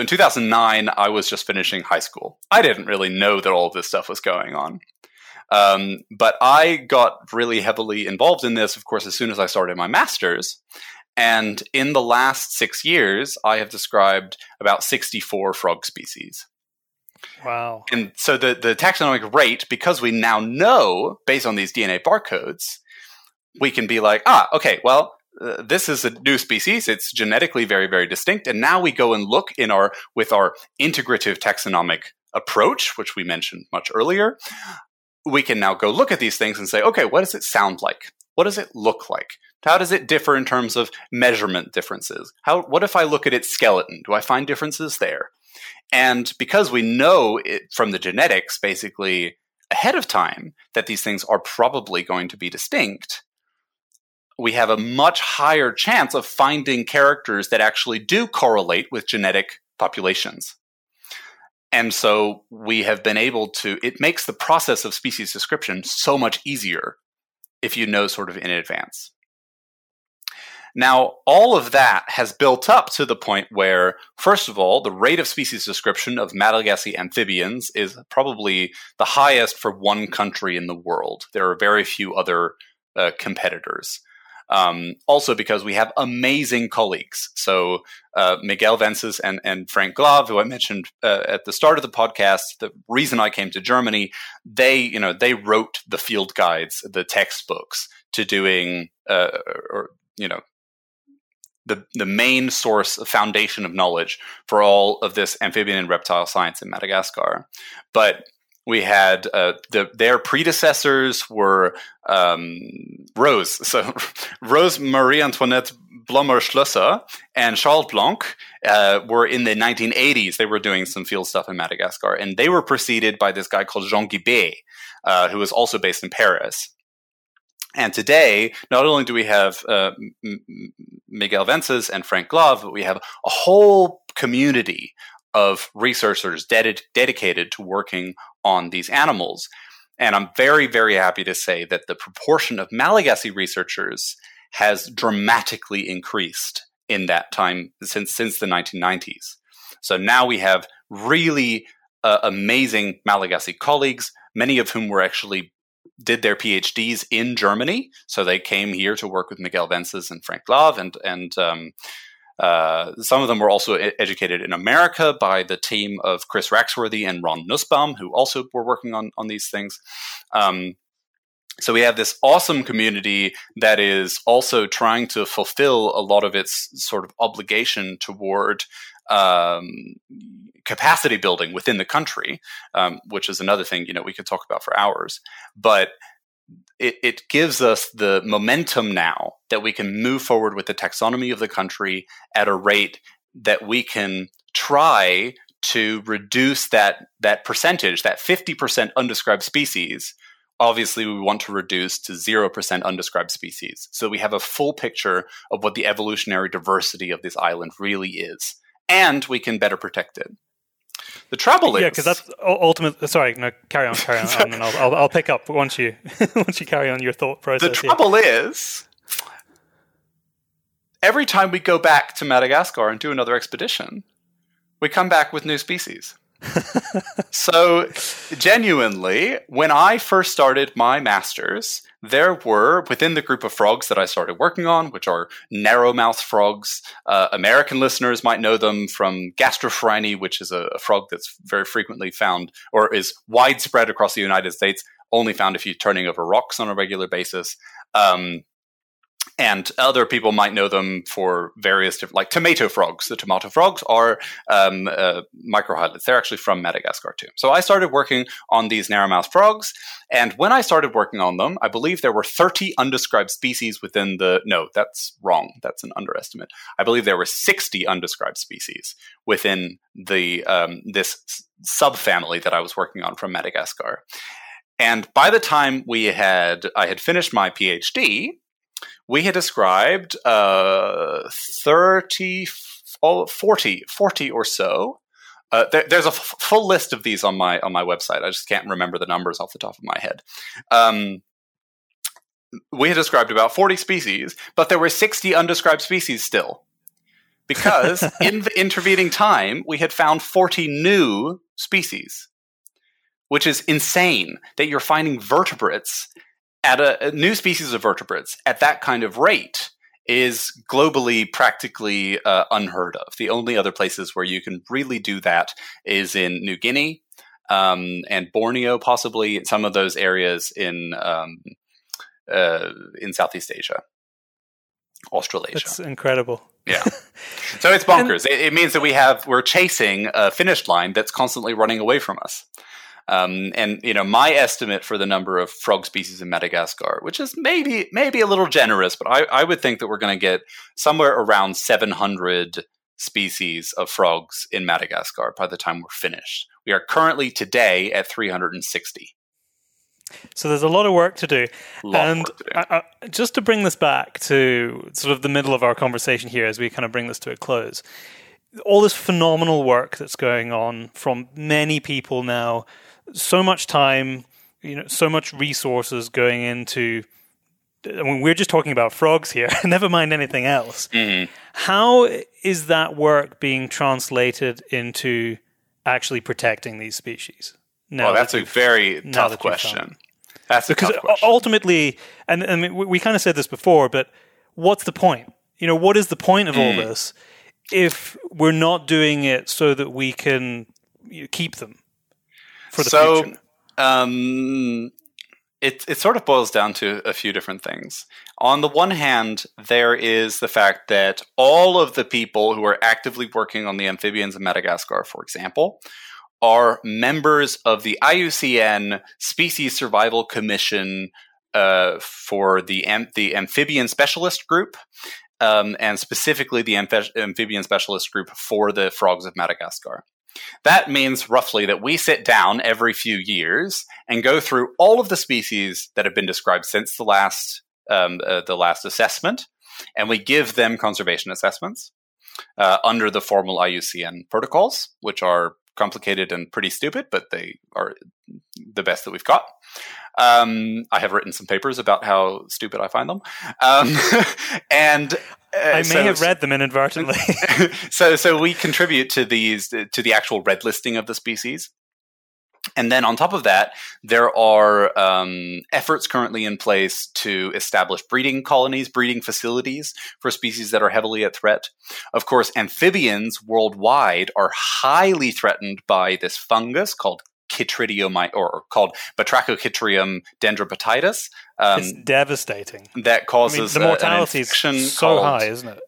in 2009, I was just finishing high school. I didn't really know that all of this stuff was going on. But I got really heavily involved in this, of course, as soon as I started my master's. And in the last 6 years, I have described about 64 frog species. Wow. And so the taxonomic rate, because we now know, based on these DNA barcodes, we can be like, okay, well, this is a new species. It's genetically very, very distinct. And now we go and look with our integrative taxonomic approach, which we mentioned much earlier. We can now go look at these things and say, okay, what does it sound like? What does it look like? How does it differ in terms of measurement differences? What if I look at its skeleton? Do I find differences there? And because we know it from the genetics, basically, ahead of time, that these things are probably going to be distinct, we have a much higher chance of finding characters that actually do correlate with genetic populations. And so we have been able to, it makes the process of species description so much easier if you know sort of in advance. Now, all of that has built up to the point where, first of all, the rate of species description of Malagasy amphibians is probably the highest for one country in the world. There are very few other competitors. Also because we have amazing colleagues. So Miguel Vences and Frank Glawe, who I mentioned at the start of the podcast, the reason I came to Germany, they wrote the field guides, the textbooks to doing, the main source, foundation of knowledge for all of this amphibian and reptile science in Madagascar. But we had their predecessors were Rose. So Rose Marie Antoinette Blummer Schlosser and Charles Blanc were in the 1980s. They were doing some field stuff in Madagascar. And they were preceded by this guy called Jean Guibet, who was also based in Paris. And today, not only do we have Miguel Vences and Frank Glawe, but we have a whole community of researchers dedicated to working on these animals. And I'm very, very happy to say that the proportion of Malagasy researchers has dramatically increased in that time since the 1990s. So now we have really amazing Malagasy colleagues, many of whom were actually did their PhDs in Germany. So they came here to work with Miguel Vences and Frank Glawe and some of them were also educated in America by the team of Chris Raxworthy and Ron Nussbaum, who also were working on these things. So we have this awesome community that is also trying to fulfill a lot of its sort of obligation toward capacity building within the country, which is another thing, we could talk about for hours. But it gives us the momentum now that we can move forward with the taxonomy of the country at a rate that we can try to reduce that percentage, that 50% undescribed species. Obviously, we want to reduce to 0% undescribed species. So we have a full picture of what the evolutionary diversity of this island really is. And we can better protect it. The trouble is... Yeah, because that's ultimately... Sorry, no, carry on, and then I'll pick up once you carry on your thought process. The trouble is, every time we go back to Madagascar and do another expedition, we come back with new species. So, genuinely, when I first started my master's, there were, within the group of frogs that I started working on, which are narrow-mouth frogs, American listeners might know them from Gasterophrinae, which is a frog that's very frequently found, or is widespread across the United States, only found if you're turning over rocks on a regular basis. And other people might know them for various different, like tomato frogs. The tomato frogs are microhylids. They're actually from Madagascar too. So I started working on these narrow-mouthed frogs. And when I started working on them, I believe there were 30 undescribed species within the... No, that's wrong. That's an underestimate. I believe there were 60 undescribed species within the this subfamily that I was working on from Madagascar. And by the time I had finished my PhD... We had described 40 or so. There's a full list of these on my website. I just can't remember the numbers off the top of my head. We had described about 40 species, but there were 60 undescribed species still. Because in the intervening time, we had found 40 new species, which is insane that you're finding vertebrates at a new species of vertebrates at that kind of rate is globally practically unheard of. The only other places where you can really do that is in New Guinea and Borneo, possibly some of those areas in Southeast Asia, Australasia. That's incredible. Yeah. So it's bonkers. It means that we're chasing a finish line that's constantly running away from us. And, you know, my estimate for the number of frog species in Madagascar, which is maybe a little generous, but I would think that we're going to get somewhere around 700 species of frogs in Madagascar by the time we're finished. We are currently today at 360. So there's a lot of work to do. Just to bring this back to sort of the middle of our conversation here as we kind of bring this to a close, all this phenomenal work that's going on from many people now, so much time, you know, so much resources going into, I mean, we're just talking about frogs here, never mind anything else. Mm-hmm. How is that work being translated into actually protecting these species? Well, that's a very tough question. Because ultimately, and we kind of said this before, but what's the point? You know, what is the point of all this? If we're not doing it so that we can keep them for the future? So it sort of boils down to a few different things. On the one hand, there is the fact that all of the people who are actively working on the amphibians in Madagascar, for example, are members of the IUCN Species Survival Commission for the Amphibian Specialist Group. And specifically the amphibian specialist group for the frogs of Madagascar. That means roughly that we sit down every few years and go through all of the species that have been described since the last assessment, and we give them conservation assessments under the formal IUCN protocols, which are complicated and pretty stupid, but they are the best that we've got. I have written some papers about how stupid I find them. I may have read them inadvertently. So we contribute to the actual red listing of the species. And then on top of that, there are efforts currently in place to establish breeding colonies, breeding facilities for species that are heavily at threat. Of course, amphibians worldwide are highly threatened by this fungus called called Batrachochytrium dendropatitis. It's devastating. That causes the mortality is so high, isn't it?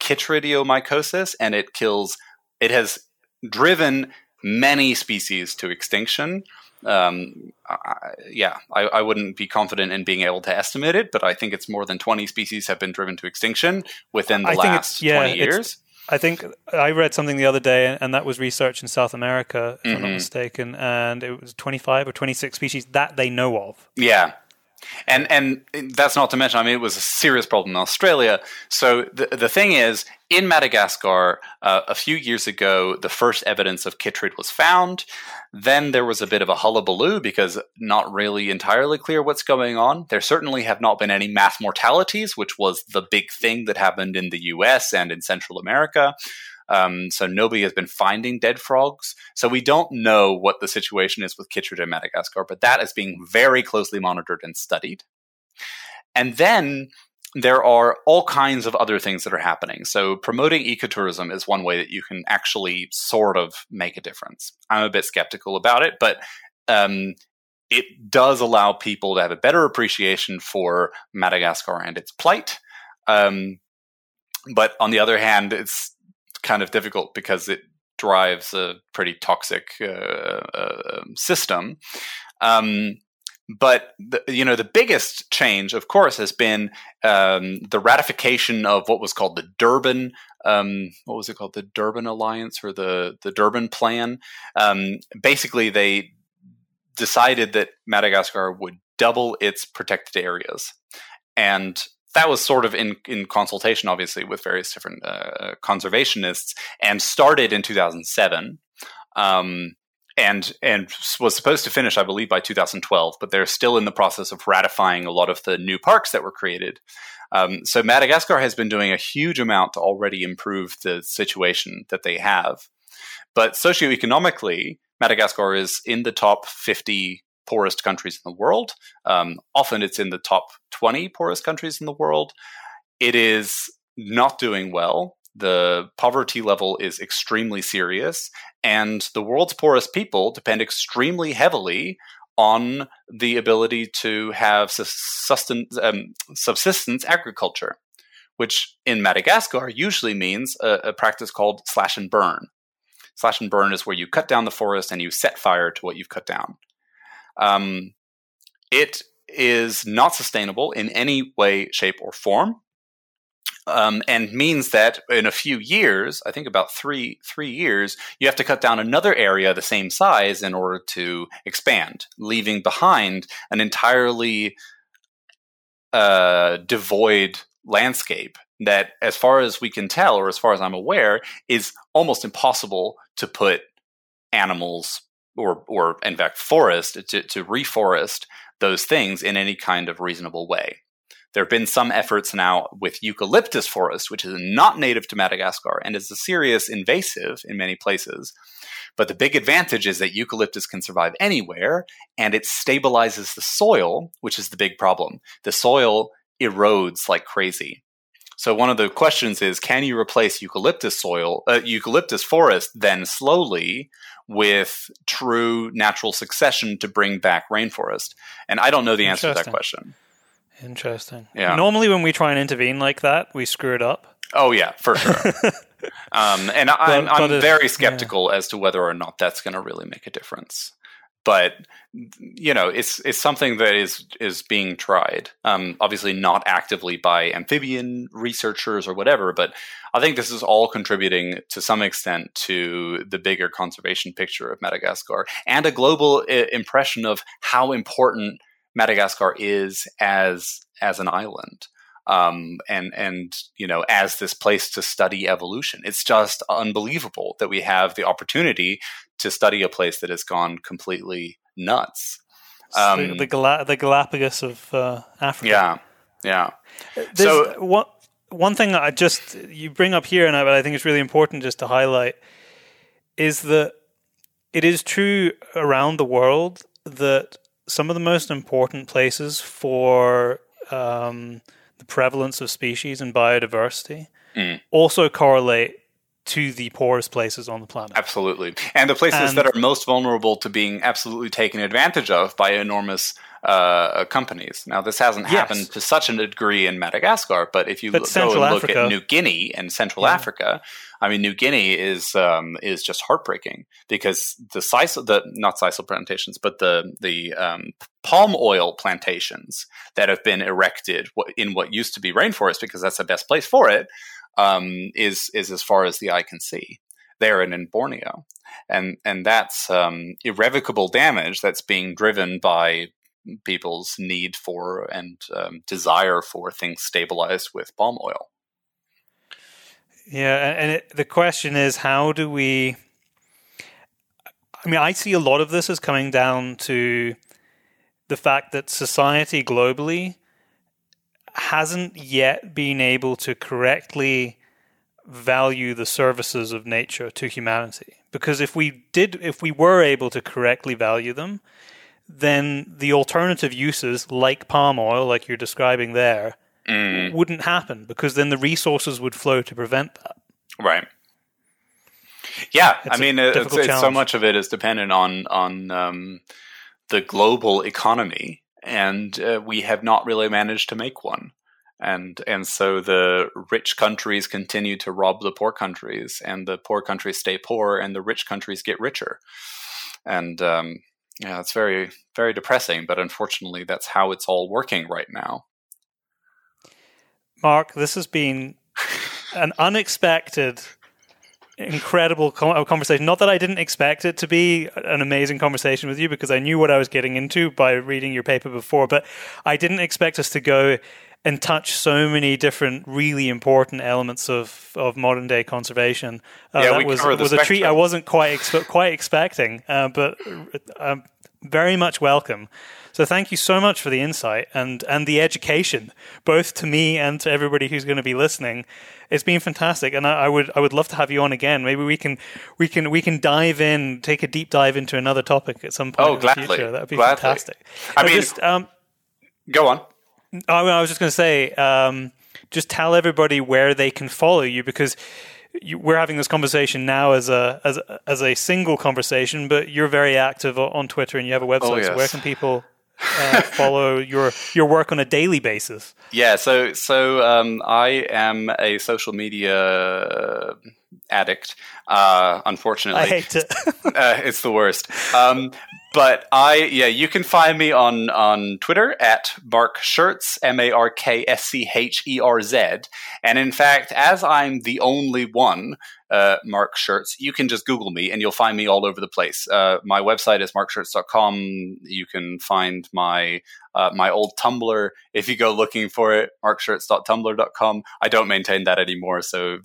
Chytridiomycosis, and it has driven many species to extinction. I wouldn't be confident in being able to estimate it, but I think it's more than 20 species have been driven to extinction within the last 20 years. I think I read something the other day, and that was research in South America, if I'm not mistaken, and it was 25 or 26 species that they know of. Yeah. And that's not to mention, I mean, it was a serious problem in Australia. So the thing is, in Madagascar, a few years ago, the first evidence of chytrid was found. Then there was a bit of a hullabaloo because not really entirely clear what's going on. There certainly have not been any mass mortalities, which was the big thing that happened in the US and in Central America. So nobody has been finding dead frogs. So we don't know what the situation is with chytrid in Madagascar, but that is being very closely monitored and studied. And then there are all kinds of other things that are happening. So promoting ecotourism is one way that you can actually sort of make a difference. I'm a bit skeptical about it, but it does allow people to have a better appreciation for Madagascar and its plight. But on the other hand, it's kind of difficult because it drives a pretty toxic system. But the biggest change, of course, has been the ratification of what was called the Durban. What was it called? The Durban Alliance or the Durban Plan. Basically, they decided that Madagascar would double its protected areas, and that was sort of in consultation, obviously, with various different conservationists, and started in 2007, and was supposed to finish, I believe, by 2012. But they're still in the process of ratifying a lot of the new parks that were created. So Madagascar has been doing a huge amount to already improve the situation that they have. But socioeconomically, Madagascar is in the top 50 poorest countries in the world. Often it's in the top 20 poorest countries in the world. It is not doing well. The poverty level is extremely serious, and the world's poorest people depend extremely heavily on the ability to have subsistence agriculture, which in Madagascar usually means a practice called slash and burn. Slash and burn is where you cut down the forest and you set fire to what you've cut down. It is not sustainable in any way, shape, or form, and means that in a few years, I think about three years, you have to cut down another area the same size in order to expand, leaving behind an entirely devoid landscape that, as far as we can tell, or as far as I'm aware, is almost impossible to put animals or in fact forest, to reforest those things in any kind of reasonable way. There have been some efforts now with eucalyptus forest, which is not native to Madagascar and is a serious invasive in many places. But the big advantage is that eucalyptus can survive anywhere, and it stabilizes the soil, which is the big problem. The soil erodes like crazy. So one of the questions is, can you replace eucalyptus forest then slowly with true natural succession to bring back rainforest? And I don't know the answer to that question. Interesting. Yeah. Normally when we try and intervene like that, we screw it up. Oh, yeah, for sure. And I'm very skeptical as to whether or not that's going to really make a difference. But, it's something that is being tried. Obviously not actively by amphibian researchers or whatever, but I think this is all contributing to some extent to the bigger conservation picture of Madagascar and a global impression of how important Madagascar is as an island. And as this place to study evolution. It's just unbelievable that we have the opportunity to study a place that has gone completely nuts. The Galapagos of Africa. Yeah. So one thing that you bring up here, but I think it's really important just to highlight, is that it is true around the world that some of the most important places for the prevalence of species and biodiversity also correlate to the poorest places on the planet. Absolutely. And the places that are most vulnerable to being absolutely taken advantage of by enormous companies. Now, this hasn't happened to such a degree in Madagascar, but if you look at New Guinea and Central Africa, I mean, New Guinea is just heartbreaking because the palm oil plantations that have been erected in what used to be rainforest, because that's the best place for it, is as far as the eye can see there and in Borneo. And that's irrevocable damage that's being driven by people's need for and desire for things stabilized with palm oil. Yeah, and the question is, how do we... I mean, I see a lot of this as coming down to the fact that society globally hasn't yet been able to correctly value the services of nature to humanity. Because if we were able to correctly value them, then the alternative uses like palm oil, like you're describing there, wouldn't happen, because then the resources would flow to prevent that. Right. Yeah, I mean, it's so much of it is dependent on the global economy, and we have not really managed to make one. And so the rich countries continue to rob the poor countries, and the poor countries stay poor, and the rich countries get richer. And yeah, it's very, very depressing, but unfortunately, that's how it's all working right now. Mark, this has been an unexpected, incredible conversation. Not that I didn't expect it to be an amazing conversation with you, because I knew what I was getting into by reading your paper before, but I didn't expect us to go and touch so many different really important elements of modern day conservation. That was a treat I wasn't quite expecting, but very much welcome. So thank you so much for the insight and the education, both to me and to everybody who's going to be listening. It's been fantastic, and I would love to have you on again. Maybe we can take a deep dive into another topic at some point. Oh, gladly. In the future. That'd be fantastic. I mean, just, go on. I was just going to say, just tell everybody where they can follow you, because we're having this conversation now as a single conversation, but you're very active on Twitter and you have a website. Oh, yes. So where can people follow your work on a daily basis? Yeah, so I am a social media addict, unfortunately. I hate it. It's the worst. But you can find me on Twitter at Mark Scherz, MarkScherz. And in fact, as I'm the only one, Mark Scherz, you can just Google me and you'll find me all over the place. My website is markscherz.com. You can find my old Tumblr if you go looking for it, markscherz.tumblr.com. I don't maintain that anymore, so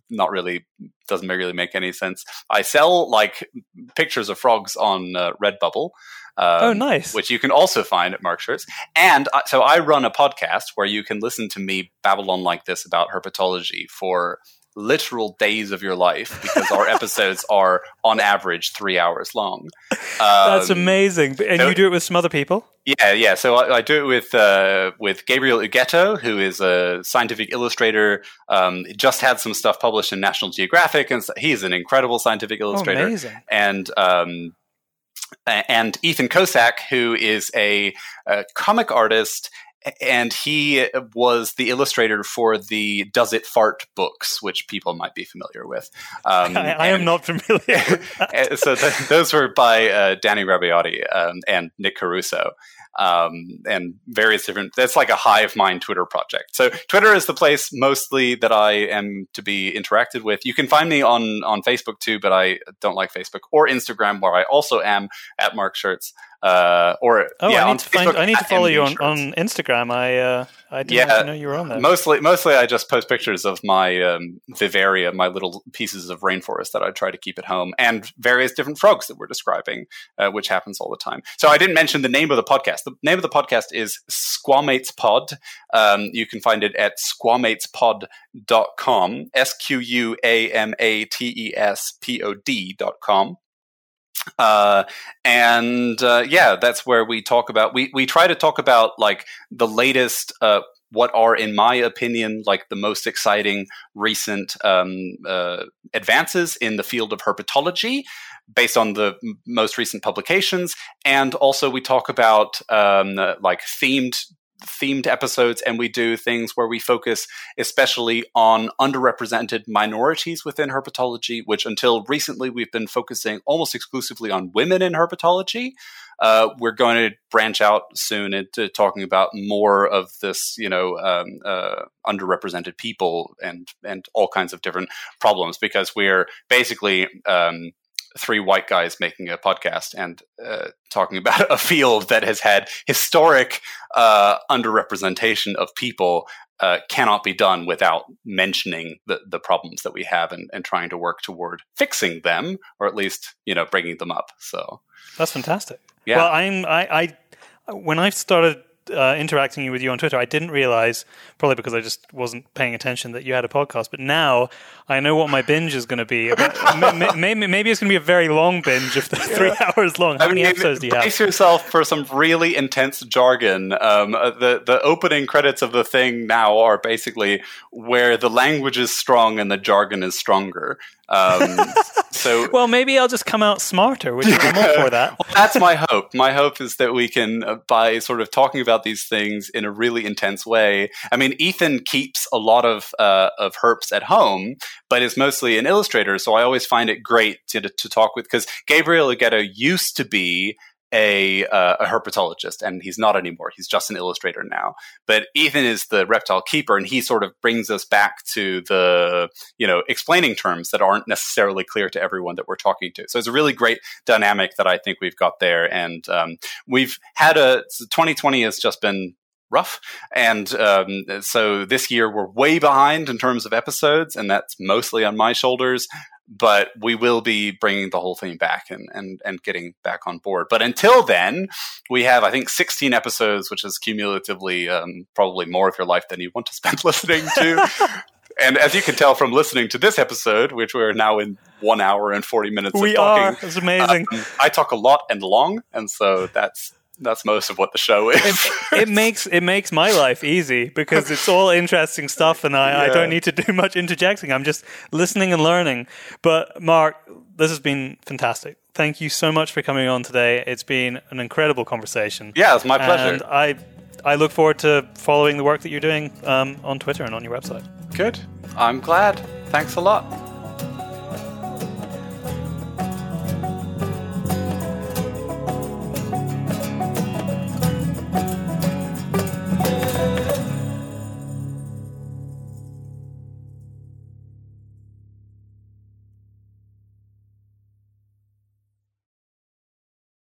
doesn't really make any sense. I sell pictures of frogs on Redbubble. Oh, nice. Which you can also find at Mark Scherz. And so I run a podcast where you can listen to me babble on like this about herpetology for literal days of your life, because our episodes are on average 3 hours long. That's amazing. And you do it with some other people? Yeah. So I do it with Gabriel Ugueto, who is a scientific illustrator. Just had some stuff published in National Geographic, and he's an incredible scientific illustrator. Oh, amazing. And Ethan Kosak, who is a comic artist. And he was the illustrator for the Does It Fart books, which people might be familiar with. I am not familiar with that. So those were by Danny Rabbiotti and Nick Caruso and various different... That's like a hive mind Twitter project. So Twitter is the place mostly that I am to be interacted with. You can find me on Facebook too, but I don't like Facebook, or Instagram, where I also am at Mark Scherz. I need to follow you on Instagram. I didn't know you were on there. Mostly I just post pictures of my vivaria, my little pieces of rainforest that I try to keep at home, and various different frogs that we're describing, which happens all the time. So I didn't mention the name of the podcast. The name of the podcast is Squamates Pod. You can find it at squamatespod.com, squamatespod.com. That's where we talk about, we try to talk about the latest, what are, in my opinion, the most exciting recent advances in the field of herpetology based on the most recent publications. And also we talk about themed themed episodes, and we do things where we focus especially on underrepresented minorities within herpetology, which until recently we've been focusing almost exclusively on women in herpetology. We're going to branch out soon into talking about more of this, underrepresented people and all kinds of different problems, because we're basically three white guys making a podcast and talking about a field that has had historic underrepresentation of people cannot be done without mentioning the problems that we have and trying to work toward fixing them, or at least, bringing them up. So that's fantastic. Yeah. Well, when I started interacting with you on Twitter, I didn't realize, probably because I just wasn't paying attention, that you had a podcast. But now I know what my binge is going to be. Maybe it's going to be a very long binge if they're 3 hours long. How many episodes do you have? Brace yourself for some really intense jargon. The opening credits of the thing now are basically where the language is strong and the jargon is stronger. So well, maybe I'll just come out smarter, which is more for that. Well, that's my hope. My hope is that we can, by sort of talking about these things in a really intense way. I mean, Ethan keeps a lot of herps at home, but is mostly an illustrator. So I always find it great to talk with, because Gabriel Ugueto used to be a herpetologist, and he's not anymore. He's just an illustrator now. But Ethan is the reptile keeper, and he sort of brings us back to the, explaining terms that aren't necessarily clear to everyone that we're talking to. So it's a really great dynamic that I think we've got there. And we've had 2020 has just been rough, and so this year we're way behind in terms of episodes, and that's mostly on my shoulders. But we will be bringing the whole thing back and getting back on board. But until then, we have, I think, 16 episodes, which is cumulatively probably more of your life than you want to spend listening to. And as you can tell from listening to this episode, which we're now in 1 hour and 40 minutes of talking. It's amazing. I talk a lot and long, and so that's most of what the show is. It makes my life easy, because it's all interesting stuff, and I don't need to do much interjecting. I'm just listening and learning. But Mark, this has been fantastic. Thank you so much for coming on today. It's been an incredible conversation. Yeah, it's my pleasure. And I look forward to following the work that you're doing on Twitter and on your website. Good. I'm glad. Thanks a lot.